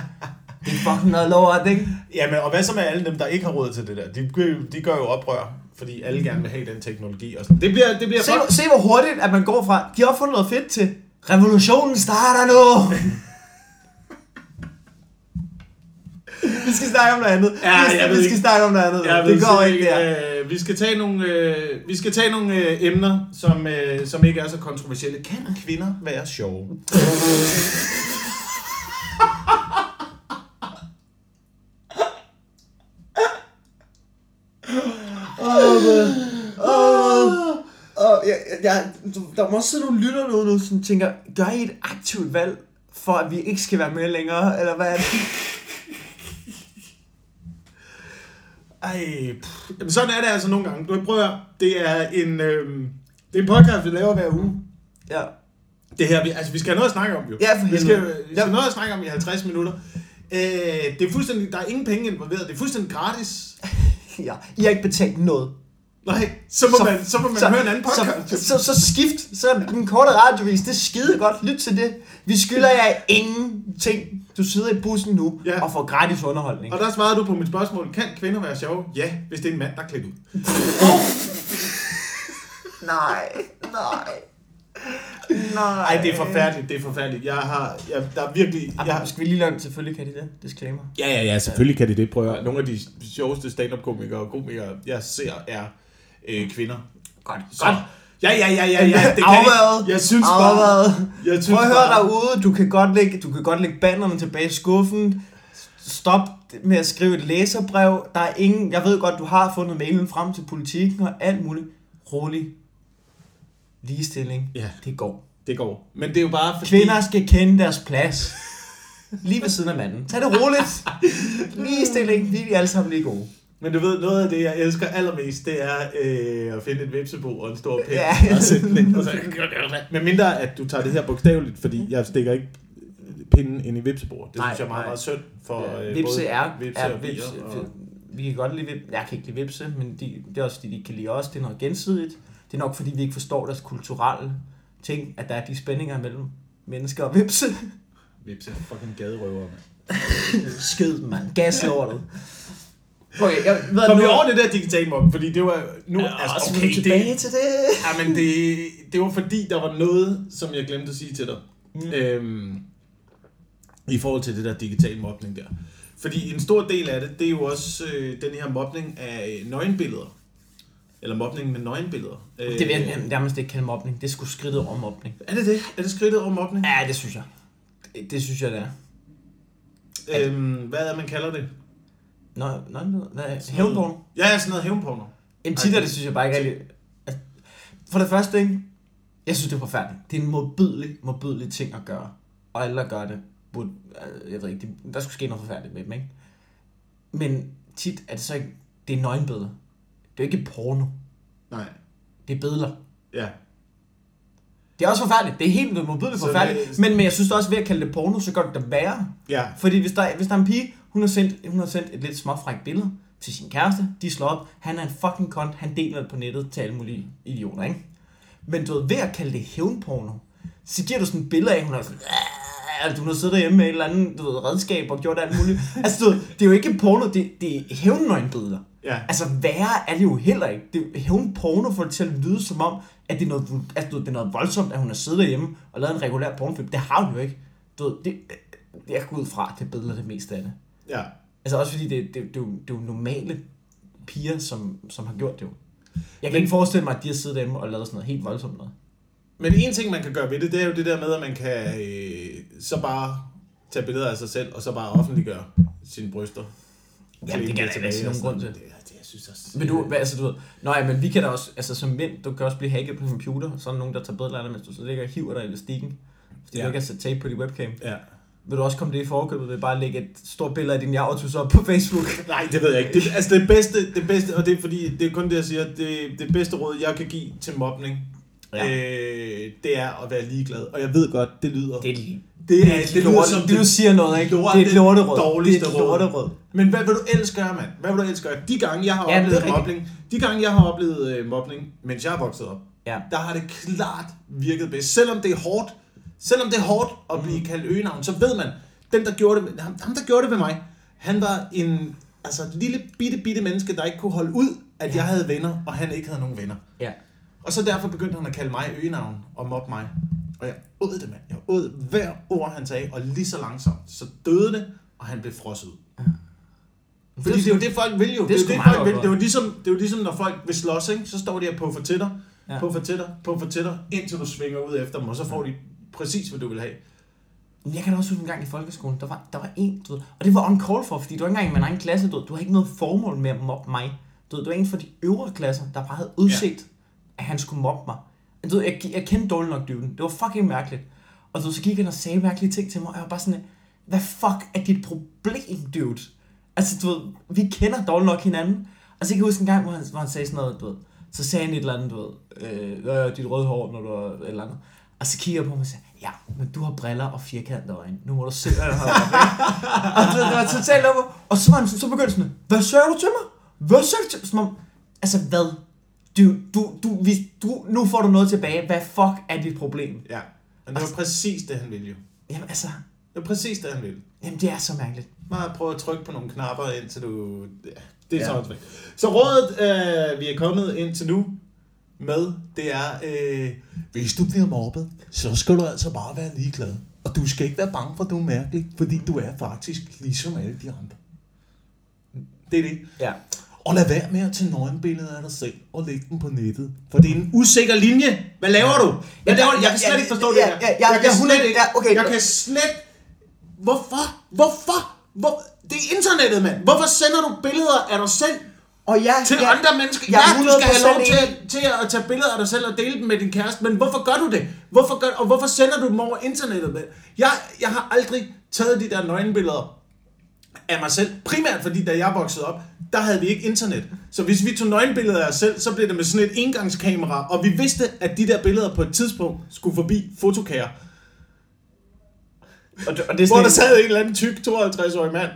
Det er fucking noget lort, ikke? Jamen, og hvad så med alle dem, der ikke har råd til det der? De gør jo oprør, fordi alle gerne vil have den teknologi og sådan. Det bliver se hvor hurtigt, at man går fra, de har fundet noget fedt til, revolutionen starter nu! Vi skal snakke om noget andet. Vi skal snakke om noget andet. Det går ikke der. Vi skal tage nogle emner, som ikke er så kontroversielle. Kan kvinder være sjove? Der må også sidde nogle lytter nu, som tænker, gør I et aktivt valg for at vi ikke skal være med længere, eller hvad er det? Ej, jamen, sådan er det altså nogle gange. Du prøver, det er en podcast, vi laver hver uge. Ja. Det her, vi skal have noget at snakke om, jo. Ja, for vi skal have noget at snakke om i 50 minutter. Det er fuldstændig, der er ingen penge involveret. Det er fuldstændig gratis. Ja, I har ikke betalt noget. Nej, så må man høre en anden podcast. Så skift, så den korte radiovis, det er skide godt. Lyt til det. Vi skylder jer ingenting. Du sidder i bussen nu og får gratis underholdning. Og der svarede du på mit spørgsmål, kan kvinder være sjove? Ja, hvis det er en mand, der klæder ud. Nej. Ej, det er forfærdeligt, Jeg har, der er virkelig... Skal vi lige lave, selvfølgelig kan de det, disclaimer. Ja, selvfølgelig kan de det, prøv at... Nogle af de sjoveste stand-up-komikere og komikere, jeg ser, er... kvinder. Godt. Ja, det kan jeg. Jeg synes bare... Prøv at høre derude, du kan godt lægge banderne tilbage i skuffen. Stop med at skrive et læserbrev. Der er ingen... Jeg ved godt, du har fundet mailen frem til politikken og alt muligt. Rolig. Ligestilling. Ja. Det går. Men det er jo bare fordi... Kvinder skal kende deres plads. Lige ved siden af manden. Tag det roligt. Ligestilling. Vi er alle sammen lige gode. Men du ved, noget af det, jeg elsker allermest, det er at finde et vipsebo og en stor pæk. Ja. Og sætte lidt, og så... Men mindre, at du tager det her bogstaveligt, fordi jeg stikker ikke pinden ind i vipseboer. Det synes jeg er meget, meget synd for vipse og... Vi kan godt lide vipse. Jeg kan ikke lide vipse, men det er også fordi, de ikke kan lide os. Det er noget gensidigt. Det er nok fordi, vi ikke forstår deres kulturelle ting, at der er de spændinger mellem mennesker og vipse. Vipse er fucking gaderøvere, mand. Skød, mand. Gaslortet. Okay, jeg ved, kom vi over det der digitale mobben, fordi det var... Nu tilbage til det. Ja, men det var fordi, der var noget, som jeg glemte at sige til dig. I forhold til det der digitale mobning der. Fordi en stor del af det, det er jo også den her mobning af nøgenbilleder. Eller mobning med nøgenbilleder. Det vil jeg nærmest ikke kalde mobning. Det er sgu skridtet over mobning. Er det det? Er det skridtet over mobning? Ja, det synes jeg. Det synes jeg, det er. Hvad er man kalder det? Nej, hævnporno. Ja, sådan noget hævnporno. Jamen tit det synes jeg bare ikke er lige... For det første, ikke? Jeg synes, det er forfærdeligt. Det er en modbydelig ting at gøre. Og alle, der gør det, burde... Jeg ved ikke, der skulle ske noget forfærdeligt med dem, ikke? Men tit er det så ikke... Det er nøgenbilleder. Det er ikke porno. Nej. Det er billeder. Ja. Det er også forfærdeligt. Det er helt modbydeligt forfærdeligt. Det... Men jeg synes også, ved at kalde det porno, så gør det da værre. Ja. Fordi hvis der er en pige... Hun har sendt et lidt småfrækt billede til sin kæreste. De slår op. Han er en fucking kont. Han deler det på nettet til alle mulige idioter, ikke? Men du ved, ved at kalde det hævnporno, så giver du sådan et billede af, hun har sådan... Altså, hun har siddet derhjemme med et eller andet redskab og gjort alt muligt. Altså, det er jo ikke porno. Det er hævnnøgenbilleder. Ja. Altså værre er det jo heller ikke. Det, hun porno får det til at lyde som om, at det er noget, altså, det er noget voldsomt, at hun har siddet derhjemme og lavet en regulær pornofilm. Det har hun jo ikke. Du ved, det er gået ud fra, det billeder det meste af det. Ja. Altså også fordi det er jo normale piger, som har gjort det jo. Jeg kan ikke forestille mig, at de har siddet derhjemme og lavet sådan noget helt voldsomt noget. Men en ting, man kan gøre ved det, det er jo det der med, at man kan så bare tage billeder af sig selv, og så bare offentliggøre sine bryster. Jamen, det kan jeg da ikke sige nogen grund til. Det jeg synes også... Men du, altså du ved... Nå ja, men vi kan da også... Altså som mænd, du kan også blive hacket på computer, og så er nogen, der tager billeder af dig, mens du så ligger og hiver dig i elastikken, fordi du ikke har sat tape på dit webcam. Ja. Vil du også komme det i forkøbet ved bare at lægge et stort billede af din jautus op på Facebook? Nej, det ved jeg ikke. Altså det bedste, og det er fordi, det er kun det, jeg siger, det bedste råd, jeg kan give til mobning, det er at være ligeglad. Og jeg ved godt, det lyder... Det lyder som det, du siger noget, ikke? Det er et lorterød. Det er et lorterød. Men hvad vil du ellers gøre, mand? Hvad vil du ellers gøre? De gange, jeg har oplevet mobning, mens jeg er vokset op, der har det klart virket bedst. Selvom det er hårdt at blive kaldt øgenavn, så ved man, ham der gjorde det ved mig, han var en lille bitte menneske, der ikke kunne holde ud, at jeg havde venner, og han ikke havde nogen venner. Ja. Og så derfor begyndte han at kalde mig øgenavn og mobbe mig. Og jeg åd det, mand. Jeg åd hver ord, han sagde, og lige så langsomt, så døde det, og han blev frosset ud. Ja. Fordi det er jo det, folk vil jo. Det er jo ligesom, når folk vil slås, ikke? Så står de her på for tætter, indtil du svinger ud efter dem, og så får de præcis, hvad du vil have. Jeg kan også huske en gang i folkeskolen, der var en, du ved, og det var on-call for, fordi du var ikke engang i min egen klasse, du har ikke noget formål med at mobbe mig. Du var en for de øvre klasser, der bare havde udset, at han skulle mobbe mig. Du ved, jeg kendte dårligt nok dybden. Det var fucking mærkeligt. Og så gik han og sagde mærkelige ting til mig, og jeg var bare sådan, hvad fuck er dit problem, dude? Altså, du ved, vi kender dårligt nok hinanden. Og så kan jeg huske en gang, hvor han sagde sådan noget, du ved, så sagde han et eller andet, du ved, dit røde hår, når du er eller andet. Og så kigger jeg på mig og siger, ja, men du har briller og firkantede øjne. Nu må du se, hvad jeg har. Og det var totalt over. Og så var han sådan, så begyndte sådan, hvad søger du til mig? Hvad søger du til mig? Som om, altså hvad? Du, nu får du noget tilbage. Hvad fuck er dit problem? Ja, men det var præcis det, han ville jo. Jamen altså. Det var præcis det, han ville. Jamen det er så mærkeligt. Bare prøv at trykke på nogle knapper, indtil du... Det er sådan. Så rådet, vi er kommet indtil nu, med, det er, hvis du bliver mobbet, så skal du altså bare være ligeglad. Og du skal ikke være bange for, at du er mærkelig, fordi du er faktisk ligesom alle de andre. Det er det. Ja. Og lad være med at tage nøgenbilleder af dig selv og lægge dem på nettet. For det er en usikker linje. Hvad laver du? Jeg kan slet ikke forstå det her. Jeg kan slet... Hvorfor? Det er internettet, mand. Hvorfor sender du billeder af dig selv? Og til andre mennesker. Du skal have lov til at tage billeder af dig selv og dele dem med din kæreste. Men hvorfor gør du det? Og hvorfor sender du dem over internettet? Jeg har aldrig taget de der nøgenbilleder af mig selv. Primært fordi, da jeg voksede op, der havde vi ikke internet. Så hvis vi tog nøgenbilleder af os selv, så blev det med sådan et engangskamera. Og vi vidste, at de der billeder på et tidspunkt skulle forbi fotokager. Hvor der sad en eller anden tyk 52-årig mand,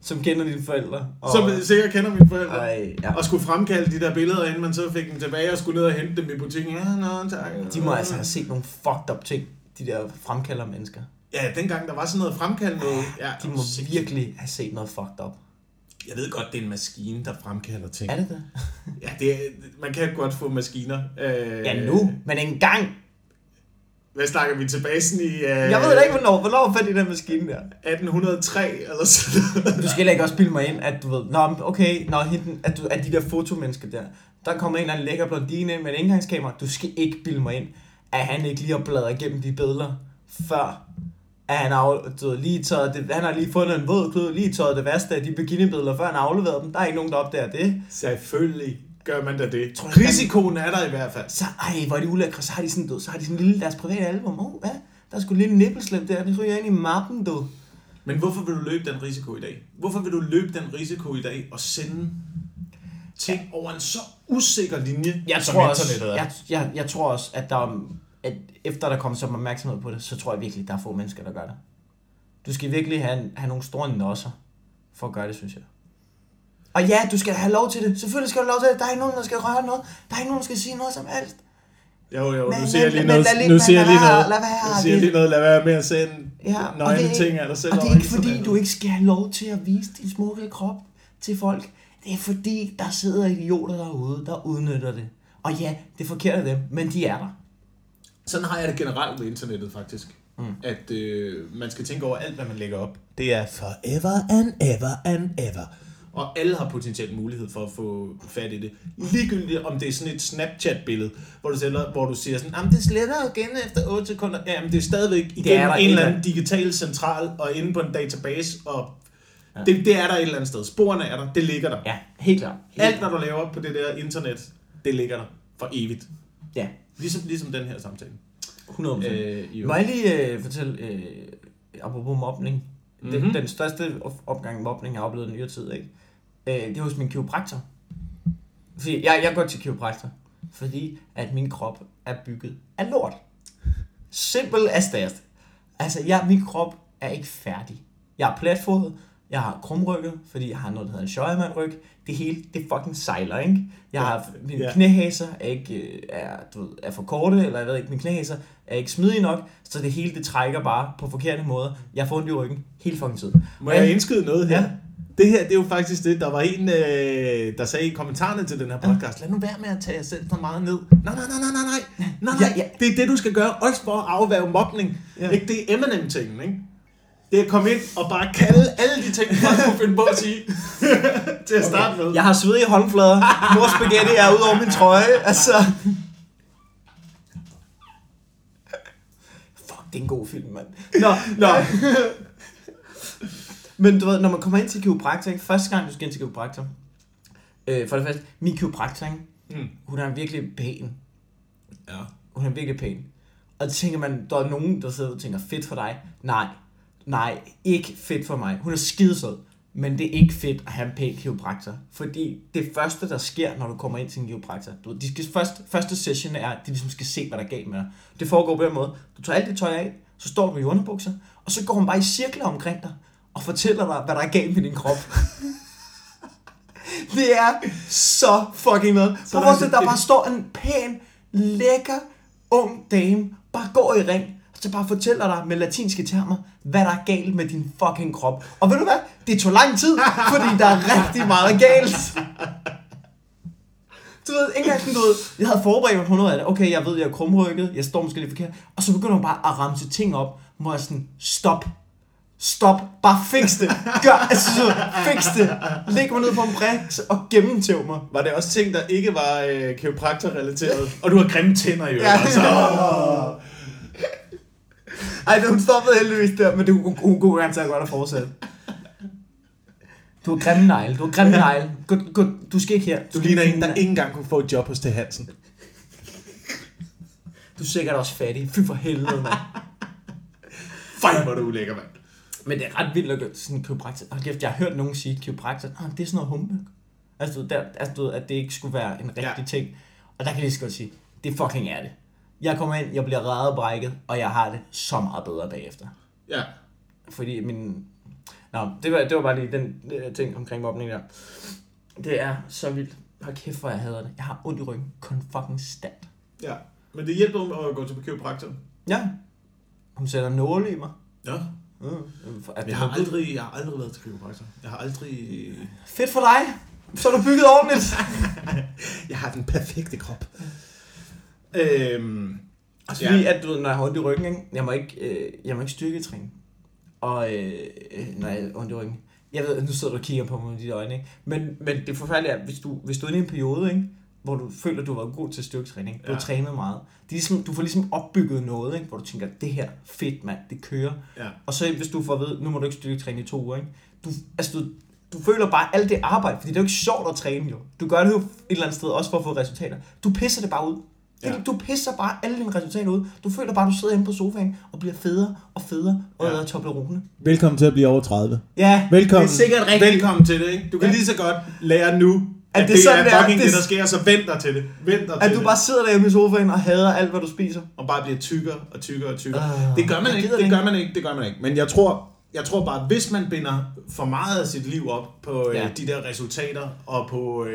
som kender dine forældre. Som sikkert kender mine forældre. Ej, ja. Og skulle fremkalde de der billeder, inden man så fik dem tilbage og skulle ned og hente dem i butikken. De må altså have set nogle fucked up ting, de der fremkalder mennesker. Ja, dengang der var sådan noget fremkaldende. Ja, de må virkelig have set noget fucked up. Jeg ved godt, det er en maskine, der fremkalder ting. Er det det? Ja, man kan godt få maskiner. Ja, nu, men engang. Hvad snakker vi tilbage sådan i... Jeg ved da ikke, hvornår fandt I den maskine der? 1803 eller sådan. Du skal ikke også bilde mig ind, at du ved... At de der fotomennesker der... Der kommer en eller anden lækker blondine med en indgangskamera. Du skal ikke bilde mig ind, at han ikke lige har bladret igennem de billeder, før at han har lige fundet en våd klud, lige tørret det værste af de bikinibilleder, før han afleverede dem. Der er ikke nogen, der opdager det. Selvfølgelig gør man da det. Risikoen er der i hvert fald. Så, hvor er de ulækre, så har de sådan, en lille deres private album. Der er sgu lidt nippelslip der, det ryger ind i mappen, du. Men hvorfor vil du løbe den risiko i dag? Hvorfor vil du løbe den risiko i dag og sende ting over en så usikker linje, internettet er? Jeg tror også, at efter der kommer så meget opmærksomhed på det, så tror jeg virkelig, der er få mennesker, der gør det. Du skal virkelig have nogle store nosser for at gøre det, synes jeg. Og ja, du skal have lov til det. Selvfølgelig skal du have lov til det. Der er ikke nogen, der skal røre noget. Der er ikke nogen, der skal sige noget som helst. Jo, nu siger jeg lige noget. Lad være med at sende nøgne ting af dig selv. Og det er ikke fordi, du ikke skal have lov til at vise din smukke krop til folk. Det er fordi, der sidder idioter derude, der udnytter det. Og ja, det er forkert af dem, men de er der. Sådan har jeg det generelt med internettet faktisk. Mm. At man skal tænke over alt, hvad man lægger op. Det er forever and ever and ever. Og alle har potentielt mulighed for at få fat i det. Ligegyldigt om det er sådan et Snapchat-billede, hvor du siger sådan, jamen det sletter jo igen efter 8 sekunder. Jamen det er stadigvæk igennem en eller anden digital central og inde på en database. Og ja. Det er der et eller andet sted. Sporene er der, det ligger der. Ja, helt klart. Alt, hvad du laver på det der internet, det ligger der for evigt. Ja. Ligesom den her samtale. 100%. Må jeg lige fortælle, apropos mobning. Mm-hmm. Den største opgang i mobning, jeg har oplevet i nyere tid, ikke? Det er hos min kiropraktor. Fordi jeg går til kiropraktor, fordi at min krop er bygget af lort. Simpel as that. Altså, min krop er ikke færdig. Jeg er platfodet, jeg har krumrykket, fordi jeg har noget, der hedder en sjøjemandryg. Det hele, det fucking sejler, ikke? Mine knæhæser er for korte, eller jeg ved ikke, mine knæhæser er ikke smidige nok, så det hele, det trækker bare på forkerte måder. Jeg får ondt i ryggen hele fucking tiden. Må jeg indskyde noget her? Ja. Det her, det er jo faktisk det, der var en, der sagde i kommentarerne til den her podcast, lad nu være med at tage jer selv så meget ned. Nej. Det er det, du skal gøre, også for at afværge mobning. Ja. Ikke? Det er Eminem-tingen, ikke? Det er at komme ind og bare kalde alle de ting, man kunne finde på at sige til at starte med. Jeg har svedige håndflader. Mors spaghetti er ud over min trøje. Altså. Fuck, det er en god film, mand. Nå. Men du ved, når man kommer ind til kiropraktor, ikke? Første gang du skal ind til kiropraktor. For det første, min kiropraktor, hun er virkelig pæn. Ja. Hun er virkelig pæn. Og tænker man, der er nogen, der sidder og tænker, fedt for dig. Nej, ikke fedt for mig. Hun er skidesød, men det er ikke fedt at have en pæn kiropraktor. Fordi det første, der sker, når du kommer ind til en kiropraktor, de skal første session er, at de ligesom skal se, hvad der er galt med dig. Det foregår på den måde. Du tager alt det tøj af, så står du i underbukser, og så går hun bare i cirkler omkring dig, og fortæller dig, hvad der er galt med din krop. Det er så fucking med. Prøv at der bare står en pæn, lækker, ung dame, bare går i ring. Så bare fortæller dig med latinske termer, hvad der er galt med din fucking krop. Og ved du hvad? Det tog lang tid, fordi der er rigtig meget galt. Du ved, ikke engang du ved, jeg havde forberedt 100 af det. Okay, jeg ved, jeg er krumrykket, jeg står måske lidt forkert. Og så begynder hun bare at ramse ting op, hvor jeg sådan, stop, bare fiks det. Fiks det. Læg mig ned på en bræks og gennemtæv mig. Var det også ting, der ikke var kiropraktor-relateret? Og du har grimme tænder jo. Ja. Altså. Ej, hun stoppede heldigvis der, men det hun kunne gerne tage godt at fortsætte. Du er grimme negle. Du skal ikke her. Du ligner en, der ikke engang kunne få et job hos T. Hansen. Du er sikkert også fattig. Fy for helvede, mand. Fej, hvor du ulækker, mand. Men det er ret vildt at gøre sådan en kiropraktor. Jeg har hørt nogen sige, at kiropraktor, det er sådan noget humbug. Altså, du ved, at det ikke skulle være en rigtig ting. Og der kan jeg lige så godt sige, det fucking er det. Jeg kommer ind, jeg bliver redebrækket, og jeg har det så meget bedre bagefter. Ja. Fordi min... Nå, det var bare lige den ting omkring mobning der. Det er så vildt. Hold kæft, hvor jeg hader det. Jeg har ondt i ryggen. Kun fucking stat. Ja, men det hjælper mig at gå til kiropraktor. Ja. Hun sætter nåle i mig. Ja. Jeg har aldrig været til kiropraktor. Jeg har aldrig... Fedt for dig. Så er du bygget ordentligt. Jeg har den perfekte krop. Altså fordi at du ved, når jeg har ondt i ryggen, ikke? Jeg må ikke styrketræne. Og når jeg har ondt i ryggen, jeg ved, nu sidder du og kigger på mig med dine øjne, ikke? Men det forfærdelige er, hvis du er inde i en periode, ikke? Hvor du føler, at du var god til styrketræning, du har trænet meget, du får ligesom opbygget noget, ikke? Hvor du tænker, det her fedt mand, det kører. Ja. Og så hvis du får at vide, nu må du ikke styrketræne i 2 uger, ikke? Du føler bare alt det arbejde, fordi det er jo ikke sjovt at træne jo. Du gør det jo et eller andet sted også for at få resultater. Du pisser det bare ud. Ja. Du pisser bare alle dine resultater ud. Du føler bare, at du sidder hjemme på sofaen og bliver federe og lader Toblerone. Velkommen til at blive over 30. Ja, velkommen. Det er sikkert rigtigt. Velkommen til det, ikke? Du kan lige så godt lære nu, at det er fucking det, der sker, så vent dig til det. At du bare sidder derhjemme i sofaen og hader alt, hvad du spiser. Og bare bliver tykkere. Det gør man ikke. Men jeg tror bare, hvis man binder for meget af sit liv op på de der resultater og på...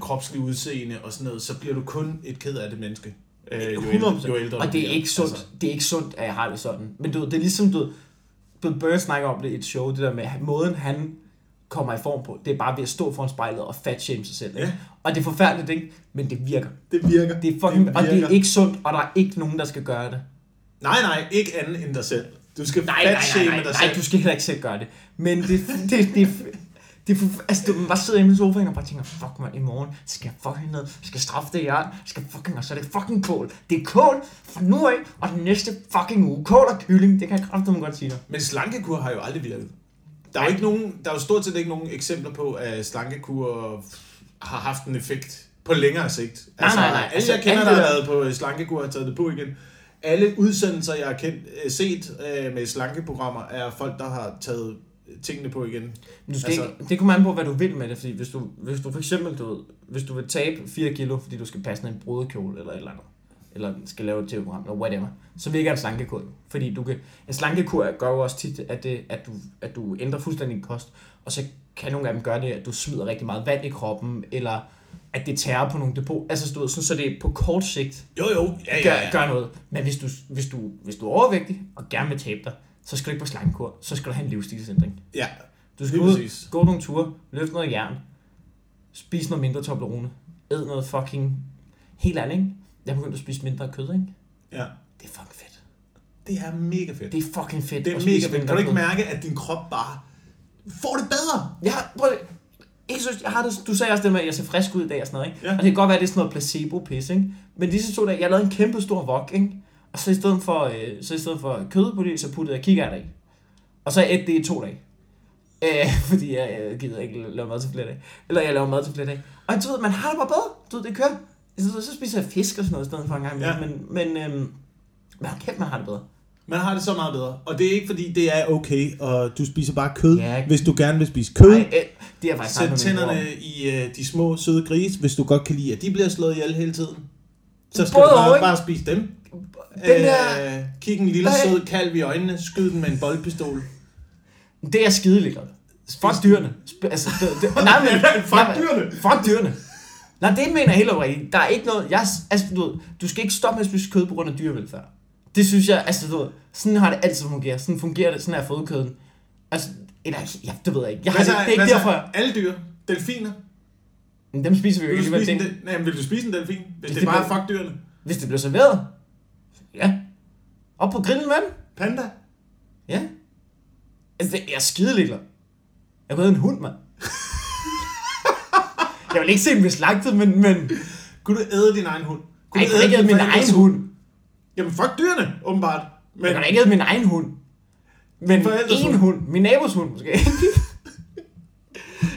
kropslige udseende og sådan noget, så bliver du kun et ked af det menneske. Jo ældre og det er ikke sundt. Altså. Det er ikke sundt, at jeg har det sådan. Men det er ligesom Bill Burr snakker om det i et show, det der med måden han kommer i form på. Det er bare ved at stå foran spejlet og fatshame sig selv. Ja. Og det er forfærdeligt, ikke? Men det virker. Det virker. Og det er ikke sundt, og der er ikke nogen, der skal gøre det. Nej, ikke andet end dig selv. Du skal fatshame dig selv. Nej, du skal heller ikke selv gøre det. Men det man bare sidder hjemme i sofaen og bare tænker, fuck man, i morgen skal jeg fucking ned, skal straffe det jern, skal fucking, og så er det fucking kål. Det er kål fra nu af, og den næste fucking uge. Kål og kylling, det kan jeg kraftedeme godt sige dig. Men slankekur har jo aldrig virket. Der er jo ikke nogen, der er jo stort set ikke nogen eksempler på, at slankekur har haft en effekt på længere sigt. Altså, nej. Alle altså, jeg kender, der har været på slankekur, har taget det på igen. Alle udsendelser, jeg har set med slankeprogrammer, er folk, der har taget tingene på igen. Men du skal altså, ikke, det kommer an på, hvad du vil med det, fordi hvis du for eksempel, hvis du vil tabe 4 kilo, fordi du skal passe en brudekjole eller et eller andet, eller skal lave et tv-program, eller whatever, så virker en slankekur. Fordi en slankekur gør jo også tit, at du ændrer fuldstændig din kost, og så kan nogle af dem gøre det, at du smider rigtig meget vand i kroppen, eller at det tærer på nogle depot. Altså stod sådan, så det på kort sigt jo. Gør noget. Men hvis du er overvægtig, og gerne vil tabe dig, så skal du ikke på slankekur, så skal du have en livsstilsændring. Ja, du skal ud, gå nogle ture, løfte noget jern, spise noget mindre Toblerone, æd noget fucking helt ærligt, ikke? Jeg begyndte at spise mindre kød, ikke? Ja. Det er fucking fedt. Det er mega fedt. Det er fucking fedt. Det er mega fedt. Kan du ikke mærke, at din krop bare får det bedre? Ja, prøv det. Du sagde også det med, at jeg ser frisk ud i dag og sådan noget, ikke? Ja. Og det kan godt være, at det er sådan noget placebo-pis, ikke? Men disse 2 dage, jeg lavede en kæmpe stor wok, ikke? Og så i stedet for kød på det, så puttede jeg kikærter i. Og så et det i 2 dage. Fordi jeg gider ikke lave mad til flere dage. Eller jeg laver mad til flere dage. Og du ved, man har det bare bedre. Du ved, det kører. Så spiser jeg fisk og sådan noget i stedet for en gang. Ja. Men kæft, man har det bedre. Man har det så meget bedre. Og det er ikke fordi, det er okay, og du spiser bare kød, ja, hvis du gerne vil spise kød. Nej, sæt tænderne i de små, søde grise, hvis du godt kan lide, at de bliver slået ihjel hele tiden. Så skal du bare spise dem. Kig en lille sød kalv i øjnene, skyd den med en boldpistol. Det er skidelækkert. Fuck dyrene. Fuck dyrene. Nej, det mener jeg helt oprigtigt. Der er ikke noget... Du skal ikke stoppe med at spise kød på grund af dyrevelfærd. Det synes jeg... Sådan har det altid fungeret. Sådan fungerer det. Sådan er fodkøden. Det ved jeg ikke. Det er ikke derfor... Alle dyr. Delfiner. Men dem spiser vi jo ikke. Vil du spise en delfin? Hvis det bare er fuck dyrene. Hvis det bliver serveret. Ja. Op på grillen, mand. Panda. Ja. Jeg er skidelægler. Jeg har været en hund, mand. Jeg vil ikke se den blive slagtet, men... Kunne du æde din egen hund? Kunne du æde min egen hund? Jamen fuck dyrene, åbenbart. Men... Jeg kan da ikke æde min egen hund. Men en hund. Min nabos hund, måske.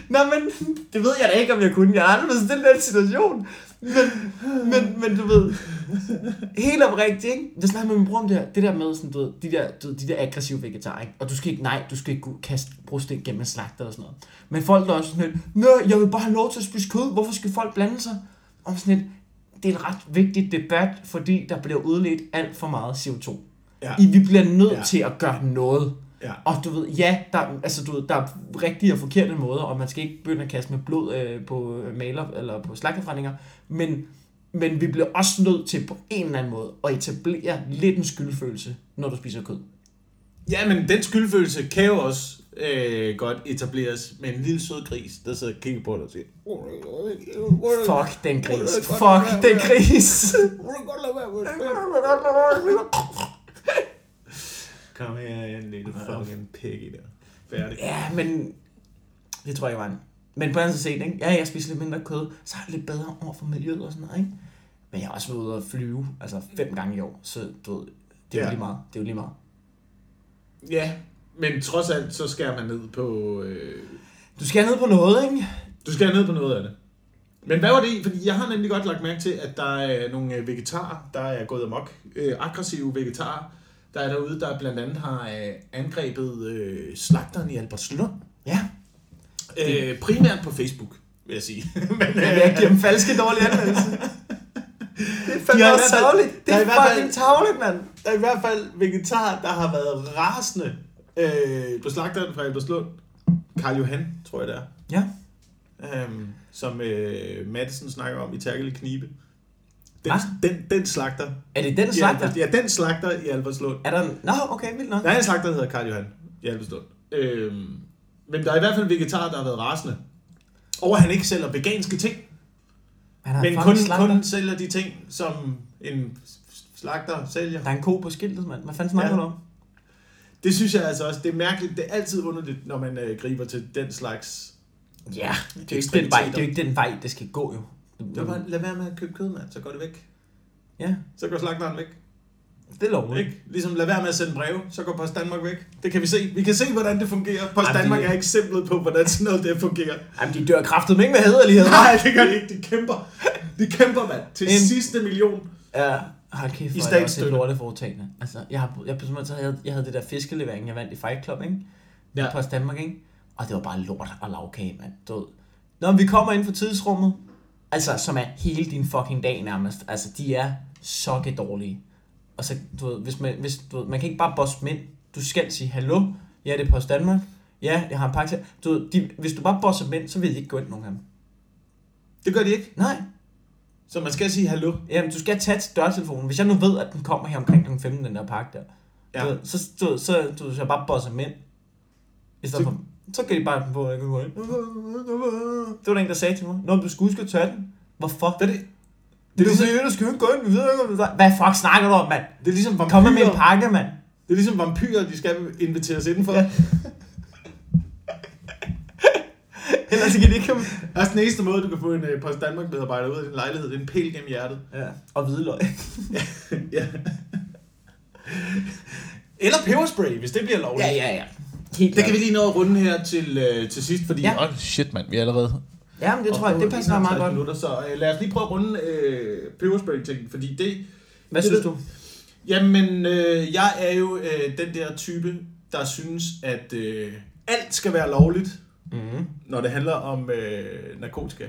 Nå, men det ved jeg da ikke, om jeg kunne. Jeg har aldrig været sådan den situation. Men du ved... Helt oprigtigt, ikke? Jeg snakker med min bror om det her. Det der med, sådan, du ved, de der aggressive vegetarer, ikke? Og du skal ikke kaste brosten gennem en slagter eller sådan noget. Men folk der også sådan lidt, nej, jeg vil bare have lov til at spise kød. Hvorfor skal folk blande sig? Og sådan lidt, det er en ret vigtig debat, fordi der bliver udledt alt for meget CO2. Ja. Vi bliver nødt til at gøre noget. Ja. Og du ved, der er rigtige og forkerte måder, og man skal ikke begynde at kaste med blod på maler eller på slagterforbrændinger, men vi bliver også nødt til på en eller anden måde at etablere lidt en skyldfølelse, når du spiser kød. Ja, men den skyldfølelse kan jo også godt etableres med en lille sød gris, der sidder og kigger på dig og siger, Fuck den gris. Kom her, en lille fucking piggy der. Færdig. Ja, men det tror jeg var en. Men på en anden side, ikke? Ja, jeg spiser lidt mindre kød, så er det lidt bedre over for miljøet og sådan noget, ikke? Men jeg har også været ude at flyve, altså 5 gange i år, så du ved, det er jo lige meget. Det er jo lige meget. Ja, men trods alt, så skærer man ned på... Du skærer ned på noget, ikke? Du skærer ned på noget af det. Men hvad var det i? Fordi jeg har nemlig godt lagt mærke til, at der er nogle vegetarer, der er gået amok. Aggressive vegetarer, der er derude, der blandt andet har angrebet slagteren i Albertslund. Ja. Primært på Facebook, vil jeg sige. Men jeg giver dem falske dårlige anmeldelser. Det er fandme også savligt. Det er fucking tavligt, mand. Der er i hvert fald vegetarer, der har været rasende på slagteren fra Albertslund. Carl Johan, tror jeg det er. Ja. Som Madsen snakker om i Terkelig Knibe. Den slagter. Er det den slagter? Ja, den slagter i Albertslund. Er der en... Nå, okay, vildt nok. Der er en slagter, der hedder Carl Johan i Albertslund. Men der er i hvert fald vegetarer, der har været rasende. Og han ikke sælger veganske ting. Men kun sælger de ting, som en slagter sælger. Der er en ko på skiltet, mand. Hvad fanden snakker du om? Det synes jeg altså også. Det er mærkeligt. Det er altid underligt, når man griber til den slags. Ja, det er ikke den vej. Det er ikke den vej, det skal gå jo. Det er bare, lad være med at købe kød, mand. Så går det væk. Ja. Så går slagteren væk. Det er lovligt. Ikke? Ligesom lad være med at sende breve, så går Post Danmark væk. Det kan vi se. Vi kan se, hvordan det fungerer. Post Danmark er eksemplet på, hvordan sådan noget det fungerer. Jamen, de dør kraftet med hæderlighed. Nej, det gør de ikke. De kæmper, mand. Til sidste million. Ja, hold kæft, hvor er jeg også et lorteforetagende. Altså, jeg havde det der fiskelevering, jeg vandt i Fight Club, ikke? Ja. Post Danmark, ikke? Og det var bare lort og lavkage, mand. Død. Nå, men vi kommer ind for tidsrummet. Altså, som er hele din fucking dag nærmest. Altså, de er så dårlige. Og så, du ved, hvis man kan ikke bare bosse dem ind. Du skal sige, hallo, ja, det er Post Danmark. Ja, jeg har en pakke. Du ved, hvis du bare bosser dem ind, så vil de ikke gå ind nogen af dem. Det gør de ikke? Nej. Så man skal sige, hallo? Jamen, du skal tage dørtelefonen. Hvis jeg nu ved, at den kommer her omkring kl. 15, den der pakke der. Ja. Du ved, så bare bosser dem ind. I stedet for, så kan de bare på, at jeg gå ind. Det var der en, der sagde til mig, når du skulle huske at tage den. Hvorfor? Hvad er det? Det er ligesom, jeg skal ikke gå ind, vi ved ikke, hvad fuck snakker du om, mand? Det er ligesom vampyrer. Kom med en pakke, mand. Det er ligesom vampyrer, de skal inviteres indenfor. Ja. Ellers kan de ikke komme. Altså den eneste måde, du kan få en Post Danmark-medarbejder ud af din lejlighed, det er en pæl gennem hjertet. Ja. Og hvidløg. Ja. Eller peberspray, hvis det bliver lovligt. Ja. Helt det kan vi lige nå at runde her til sidst, fordi... Ja. Oh, shit, mand, vi er allerede... Ja, men det tror jeg, det passer meget godt. Minutter, så lad os lige prøve at runde peberspray-ting, fordi det... Hvad synes du? Jamen, jeg er jo den der type, der synes, at alt skal være lovligt, når det handler om narkotika.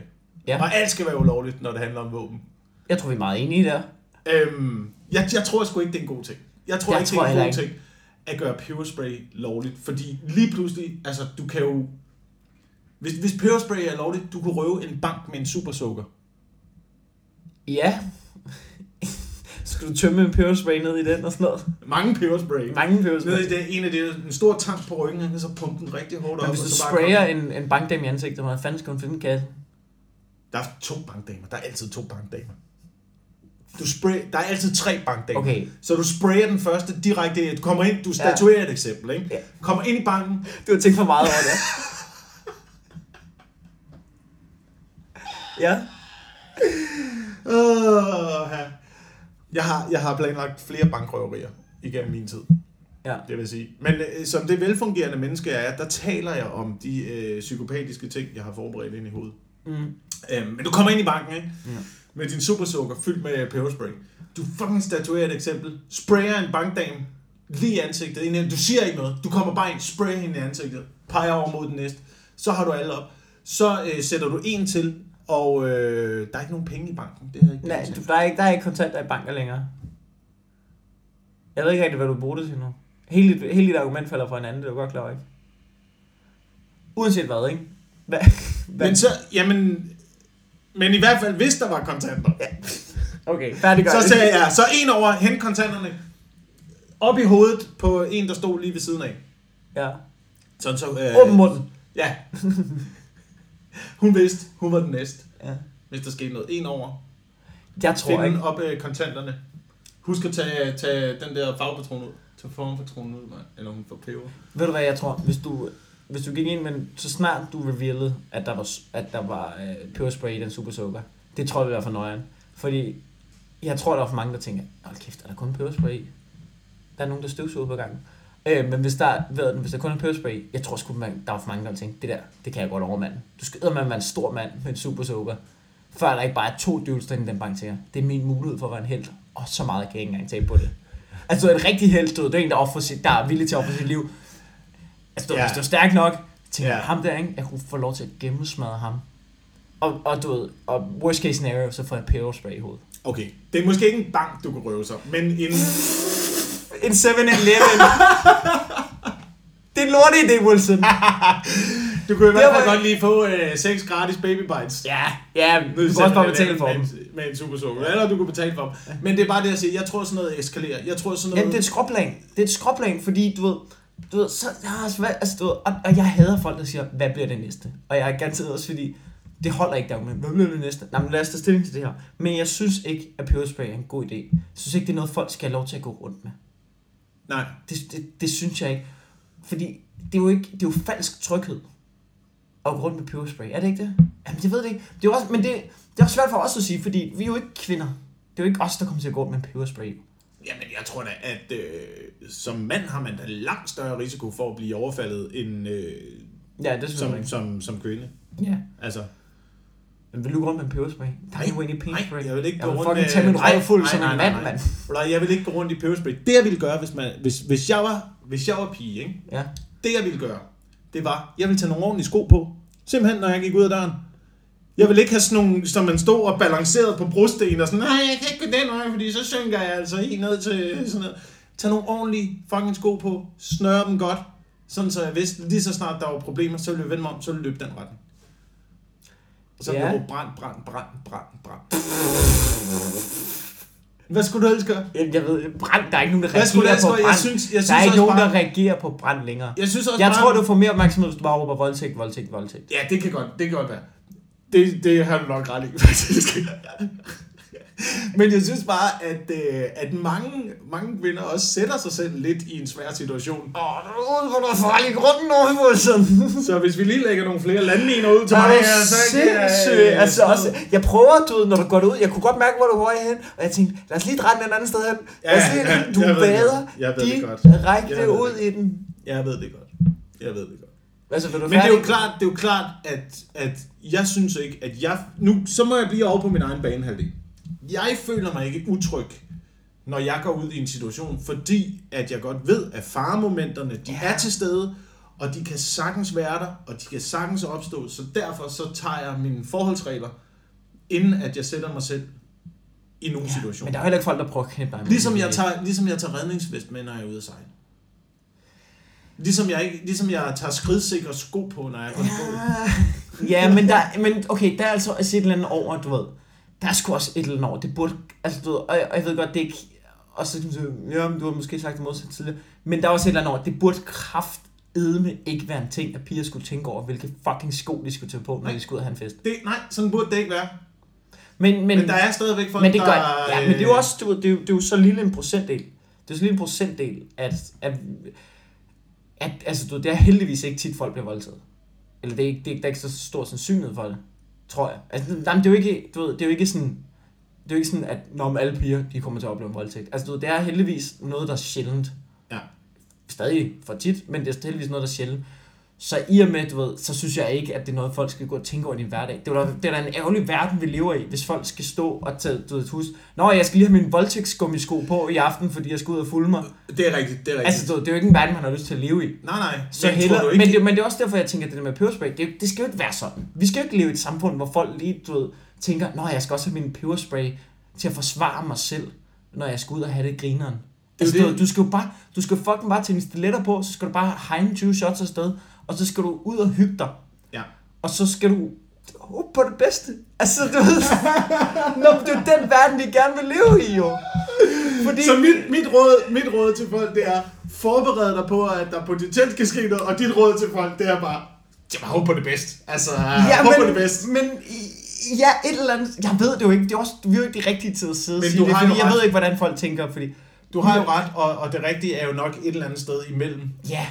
Ja. Og alt skal være ulovligt, når det handler om våben. Jeg tror, vi er meget enige der. Jeg tror sgu ikke, det er en god ting. Jeg tror ikke, det er en god ting at gøre peberspray lovligt, fordi lige pludselig, altså, du kan jo... Hvis peberspray er lovligt, du kan røve en bank med en supersukker. Ja. Skal du tømme en peberspray ned i den og sådan noget? Mange peberspray. Ned i det, en af det, en stor tank på ryggen, og så pumpe den rigtig hårdt op. Men hvis du sprayer en bankdame i ansigtet, hvordan fanden skal hun finde en kasse? Der er to bankdamer. Der er altid to bankdamer. Der er altid tre bankdamer. Okay. Så du sprayer den første direkte. Du kommer ind, du statuerer et eksempel, ikke? Ja. Kommer ind i banken. Du har tænkt for meget over det. Ja. Jeg har planlagt flere bankrøverier igennem min tid. Ja. Det vil sige. Men som det velfungerende menneske jeg er, der taler jeg om de psykopatiske ting, jeg har forberedt ind i hovedet. Men du kommer ind i banken, ikke? Ja. Med din supersukker fyldt med peberspray. Du fucking statuerer et eksempel. Sprayer en bankdame lige i ansigtet. Du siger ikke noget. Du kommer bare ind, sprayer hende i ansigtet. Peger over mod den næste. Så har du alle op. Så sætter du en til. Og der er ikke nogen penge i banken. Det er ikke. Nej, der er ikke kontanter i banker længere. Jeg ved ikke rigtig, hvad du bruger det til nu. Hele dit argument falder fra hinanden, det er du godt klar over, ikke? Uanset hvad, ikke? Men i hvert fald, hvis der var kontanter. Ja. Okay, færdiggør. Så sagde jeg, så en over, hente kontanterne op i hovedet på en, der stod lige ved siden af. Ja. Så åben munden. Ja. Hun vidste, hun var den næste. Ja. Hvis der skete noget en over. Jeg tror ikke. Finde op kontanterne. Husk at tage den der farvepatron ud. Tag formepatron ud, man. Eller hun får peber. Ved du hvad, jeg tror? Hvis du gik ind, men så snart du revealede, at der var peberspray i den supersukker. Det tror jeg vil være for nøjeren. Fordi jeg tror, der er for mange, der tænker, hold kæft, er der kun peberspray i? Der er nogen, der støvsuger på gangen. Men hvis der kun er peberspray, jeg tror sgu, der er for mange, der vil tænke, det der, det kan jeg godt over, manden. Du skal eddermame være en stor mand med en supersukker, før der ikke bare er to døvelster i den bank til jer. Det er min mulighed for at være en helt, og så meget kan jeg ikke engang tage på det. Altså, en rigtig helt, det er en, der er villig til at ofre sit liv. Altså, hvis du er stærk nok, tænker jeg, ham der, ikke? Jeg kunne få lov til at gennemsmadre ham. Og du ved, og worst case scenario, så får jeg peberspray i hovedet. Okay, det er måske ikke en bank, du kan røve sig, men en 7-Eleven. Det er en lorte idé, Wilson. Du kunne i hvert fald godt lige få 6 gratis baby bites. Ja, du kunne også bare betale for dem. Med en supersukker. Ja. Eller du kunne betale for dem. Ja. Men det er bare det at sige, jeg tror sådan noget eskalerer. Jeg tror sådan noget... Jamen, det er et skråplan. Det er et skråplan, fordi du ved, Du ved, så altså, du ved, og jeg hader folk, der siger, hvad bliver det næste? Og jeg er garanteret også, fordi det holder ikke der med, hvad bliver det næste? Nej, men lad os tage stilling til det her. Men jeg synes ikke, at peberspray er en god idé. Jeg synes ikke, det er noget, folk skal have lov til at gå rundt med. Nej. Det synes jeg ikke. Fordi det er jo, ikke, det er jo falsk tryghed at gå rundt med peberspray. Er det ikke det? Jamen, jeg ved det ikke. Det er også, men det er også svært for os at sige, fordi vi er jo ikke kvinder. Det er jo ikke os, der kommer til at gå rundt med peberspray. Jamen, jeg tror da, at som mand har man da langt større risiko for at blive overfaldet, end ja, det som kvinde. Ja. Altså. Men vil du gå rundt med en peberspray? Nej, jeg vil ikke gå rundt med... Jeg vil fucking tage min røvfuld som en mand, mand. Nej, jeg vil ikke gå rundt i peberspray. Det, jeg ville gøre, hvis jeg var pige, ikke? Ja. Det, jeg ville gøre, det var, jeg ville tage nogle ordentlige sko på. Simpelthen, når jeg gik ud af døren. Jeg vil ikke have sådan nogle, som man stod og balancerede på brudstenen og sådan, nej, jeg kan ikke gå den vej, fordi så synker jeg altså helt ned til sådan noget. Tag nogle ordentlige fucking sko på, snøre dem godt, sådan så jeg vidste, lige så snart der var problemer, så ville jeg vende mig om, så ville jeg løbe den retning. Og så ville jeg råbe, brand. Hvad skulle du helst gøre? Jeg ved, brand, der er ikke nogen, der reagerer på brand. Jeg synes der er ikke nogen, der reagerer på brand længere. Jeg tror, du får mere opmærksomhed, hvis du bare råber voldtægt. Ja, det kan godt være. Det har du nok ret i, faktisk. Men jeg synes bare, at mange kvinder også sætter sig selv lidt i en svær situation. Hvor du farlig grunden overhovedet. Så hvis vi lige lægger nogle flere landminer ud til mig, så ikke... Altså også, jeg prøver, når du går ud. Jeg kunne godt mærke, hvor du var hen, og jeg tænkte, lad os lige dreje den anden sted hen. Ja, du bader direkte ud i den. Jeg ved det godt. Altså, men det er jo klart, at jeg synes ikke, at jeg... Nu, så må jeg blive over på min egen banehalvdel. Jeg føler mig ikke utryg, når jeg går ud i en situation, fordi at jeg godt ved, at faremomenterne, de er til stede, og de kan sagtens være der, og de kan sagtens opstå, så derfor så tager jeg mine forholdsregler, inden at jeg sætter mig selv i nogle situationer. Men der er heller ikke folk, der prøver at knæppe dig. Ligesom jeg tager redningsvest med, når jeg er ude at sejle. Ligesom jeg tager skridsikre sko på, når jeg går på. Ja, men okay, der er altså et eller andet over, du ved. Der er sgu også et eller andet over. Det burde, altså du ved, og jeg ved godt, det ikke... Og så ja, du har måske sagt det modsat tidligere. Men der er også et eller andet over. Det burde kraftedme ikke være en ting, at piger skulle tænke over, hvilke fucking sko de skulle tage på, når de skulle ud og have en fest. Nej, sådan burde det ikke være. Men der er stadigvæk folk, der... Ja, men det er jo også, det er jo så lille en procentdel. Det er så lille en procentdel, at altså, du, det er heldigvis ikke tit, folk bliver voldtaget. Eller der er ikke så stor sandsynlighed for det, tror jeg. Altså, det er jo ikke, du ved, det er jo ikke sådan, at når alle piger, de kommer til at opleve voldtægt. Altså, du ved, det er heldigvis noget, der er sjældent. Ja. Stadig for tit, men det er heldigvis noget, der er sjældent. Så i og med, du ved, så synes jeg ikke, at det er noget, folk skal gå og tænke over i hverdag. Det er da en ærgerlig verden, vi lever i, hvis folk skal stå og tage, du ved, et hus. Nå, jeg skal lige have min voldtægtsgummisko på i aften, fordi jeg skal ud og fulde mig. Det er rigtigt. Altså, det er jo ikke en verden, man har lyst til at leve i. Nej. Så heller, men det er også derfor, jeg tænker, at det der med peberspray, det skal jo ikke være sådan. Vi skal jo ikke leve i et samfund, hvor folk lige, du ved, tænker, nå, jeg skal også have min peberspray til at forsvare mig selv, når jeg skal ud og have det grineren. Altså, du skal fucking bare tage dine stiletter på, så skal du bare hegne 20 shots afsted. Og så skal du ud og hygge dig. Ja. Og så skal du håbe på det bedste. Altså, du ved... det er den verden, de gerne vil leve i, jo. Fordi... Så mit råd til folk, det er... Forbered dig på, at der potentielt skal ske noget. Og dit råd til folk, det er bare... håbe på det bedste. Altså, ja, håbe på det bedste. Men... Ja, et eller andet... Jeg ved det jo ikke. Det er også, vi er jo ikke de rigtige til at sidde og sige det. Fordi jeg ved ikke, hvordan folk tænker, fordi... Du har jo ret, og det rigtige er jo nok et eller andet sted imellem. Ja.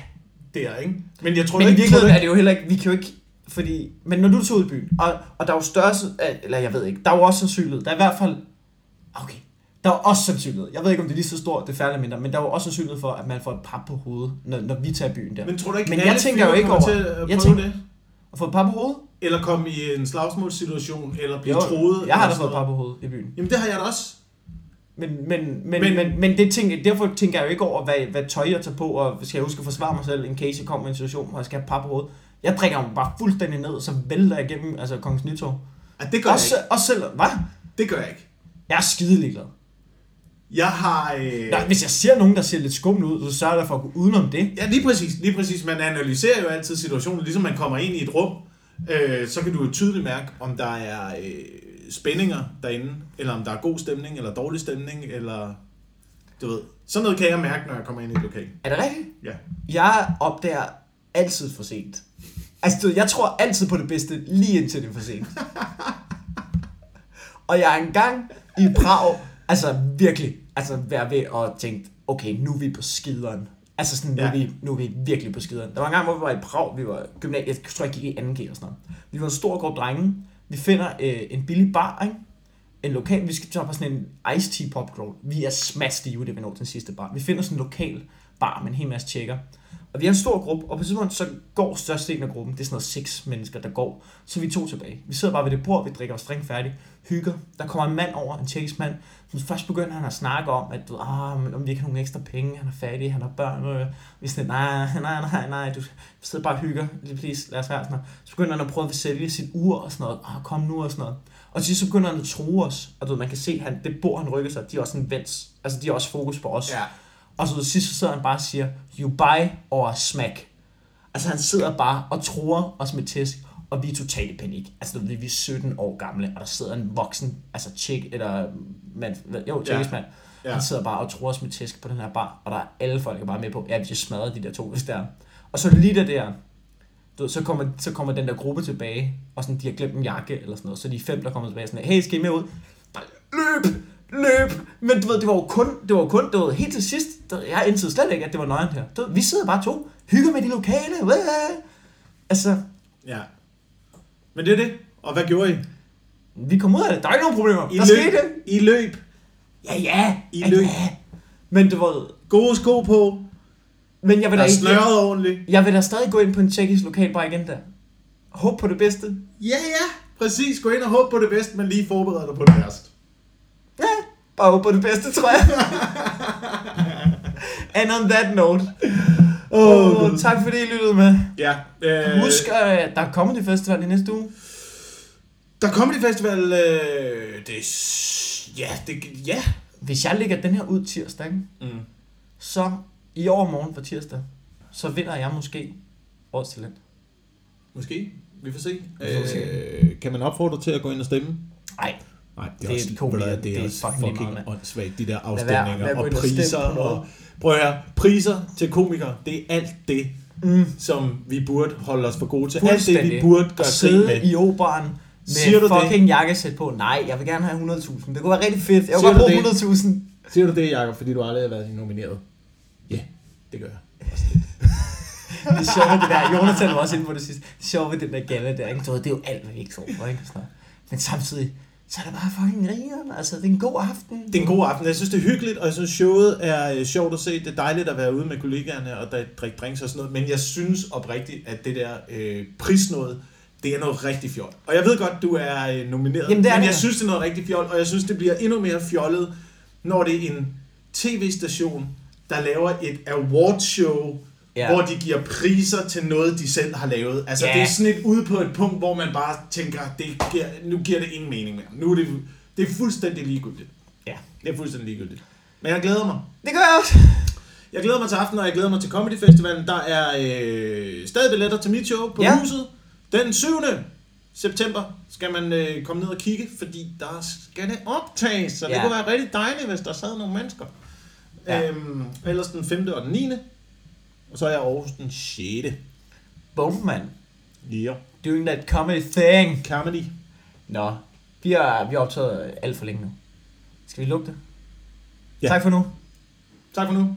Det er, ikke? Men jeg tror men ikke, i virkeligheden er det jo heller ikke, vi kan jo ikke, fordi, men når du tager ud i byen, og der er jo størrelse, eller jeg ved ikke, der er jo også sandsynlighed, der er i hvert fald, okay, der er også sandsynlighed, jeg ved ikke om det er lige så stort, det er færdigt mindre, men der er jo også sandsynlighed for, at man får et pap på hovedet, når vi tager byen der. Men tror du ikke, men jeg tænker jo ikke over, jeg tænker, det? At få et pap på hovedet? Eller komme i en slagsmålssituation, eller blive troet? Jeg har da fået et pap på hovedet i byen. Jamen det har jeg da også. Men derfor tænker jeg jo ikke over, hvad tøj jeg tager på, og skal jeg huske at forsvare mig selv, in case jeg kommer i en situation, hvor jeg skal have pap på hovedet. Jeg drikker mig bare fuldstændig ned, og så vælter jeg igennem altså Kongens Nytorv. Ja, det gør også, jeg ikke. Også selv, hvad? Det gør jeg ikke. Jeg er skideliglad. Jeg har... Nå, hvis jeg ser nogen, der ser lidt skummende ud, så sørger jeg for at gå udenom det. Ja, lige præcis. Man analyserer jo altid situationen, ligesom man kommer ind i et rum, så kan du jo tydeligt mærke, om der er... spændinger derinde, eller om der er god stemning, eller dårlig stemning, eller, du ved, Sådan noget kan jeg mærke, når jeg kommer ind i et lokal. Er det rigtigt? Ja. Jeg opdager altid for sent. Altså, jeg tror altid på det bedste, lige indtil det er for sent. Og jeg er engang i Prag, altså virkelig, altså være ved at tænke, okay, nu er vi på skideren. Altså sådan, nu er vi virkelig på skideren. Der var en gang, hvor vi var i Prag, vi var gymnasiet, jeg tror, jeg gik i 2. G eller sådan noget. Vi var en stor gruppe drenge, vi finder en billig bar, ikke? En lokal, vi skal tage på sådan en Ice Tea Pop Girl. Vi er smashed i det, vi når den sidste bar. Vi finder sådan en lokal bar med en hel masse tjekker. Og vi er en stor gruppe, og på tidspunkt så går størstedelen af gruppen, det er sådan noget 6 mennesker, der går, så vi er 2 tilbage. Vi sidder bare ved det bord, vi drikker vores drink færdig, hygger. Der kommer en mand over, en tjekkisk mand, som først begynder han at snakke om, at om vi ikke har nogen ekstra penge, han er fattig, han har børn, og vi er sådan, nej, du sidder bare og hygger, lige please, lad os være sådan noget. Så begynder han at prøve at sælge sit ur og sådan noget, kom nu og sådan noget. Og til sidst så begynder han at true os, og du ved, man kan se, han, det bord han rykker sig, de er også en vens, altså de er også fokus på os. Ja. Og så sidst så sidder han bare og siger, you buy or smack. Altså han sidder bare og truer os med tæsk, og vi er totalt i panik. Altså vi er 17 år gamle, og der sidder en voksen, altså tjek, eller mand, jo, tjekkesmand. Ja. Han sidder bare og truer os med tæsk på den her bar, og der er alle folk, der er bare med på, ja, vi smadrer de der to, hvis der. Og så lige der, du ved, så kommer den der gruppe tilbage, og sådan, de har glemt en jakke, eller sådan noget, så de 5, der kommer tilbage, sådan, hey, skal I med ud? Bare løb! Men du ved, det var jo kun, du ved, helt til sidst, jeg indsede slet ikke, at det var nøjent her. Du ved, vi sidder bare 2, hygger med de lokale, altså. Ja, men det er det, og hvad gjorde I? Vi kom ud af det, der er ikke nogen problemer, der skete det. I løb. Ja, I løb. Ja. Men det var gode sko på, men jeg vil der slørede ordentligt. Jeg vil da stadig gå ind på en tjekkisk lokalbar igen der. Håb på det bedste. Ja, præcis, gå ind og håb på det bedste, men lige forberede dig på det værste. Ja, bare håb på det bedste, tror jeg. And on that note. Tak fordi I lyttede med. Ja. Husk, der er Comedy Festival i næste uge. Der er Comedy Festival, det. Hvis jeg lægger den her ud tirsdag, så i overmorgen på tirsdag, så vinder jeg måske årets talent. Måske, vi får se. Kan man opfordre til at gå ind og stemme? Nej, det er fucking åndssvagt, de der afstemninger og priser. Og, prøv at høre, priser til komikere, det er alt det, som vi burde holde os for gode til. Alt det, vi burde gøre sidde med. I operen med fucking det? Jakkesæt på. Nej, jeg vil gerne have 100.000. Det kunne være rigtig fedt. Jeg vil gerne bruge 100.000. Siger du det, Jakob, fordi du aldrig har været nomineret? Ja, det gør jeg. Det er sjovt ved det der. Jonathan var også inde på det sidste. Det er sjovt ved den der galle der. Ikke? Det er jo alt, hvad vi ikke så over. Ikke? Men samtidig, så er det bare fucking rigeren. Altså, det er en god aften. Det er en god aften. Jeg synes, det er hyggeligt, og jeg synes, showet er sjovt at se. Det er dejligt at være ude med kollegaerne og drikke drinks og sådan noget. Men jeg synes oprigtigt, at det der prisnåde, det er noget rigtig fjol. Og jeg ved godt, du er nomineret. Jamen, men jeg synes, det er noget rigtig fjol. Og jeg synes, det bliver endnu mere fjollet, når det er en tv-station, der laver et awardshow, hvor de giver priser til noget, de selv har lavet. Altså, det er sådan et ude på et punkt, hvor man bare tænker, nu giver det ingen mening mere. Nu er det er fuldstændig ligegyldigt. Ja. Det er fuldstændig ligegyldigt. Men jeg glæder mig. Det gør jeg også. Jeg glæder mig til aftenen, og jeg glæder mig til Comedy Festivalen. Der er stadig billetter til mit show på huset. Den 7. september skal man komme ned og kigge, fordi der skal det optages. Så det kunne være rigtig dejligt, hvis der sad nogle mennesker. Ja. Ellers den 5. og den 9. Og så er jeg Aarhus den 6. Boom, man. Yeah. Doing that comedy thing. Comedy. Nå, vi har optaget alt for længe nu. Skal vi lukke det? Ja. Tak for nu.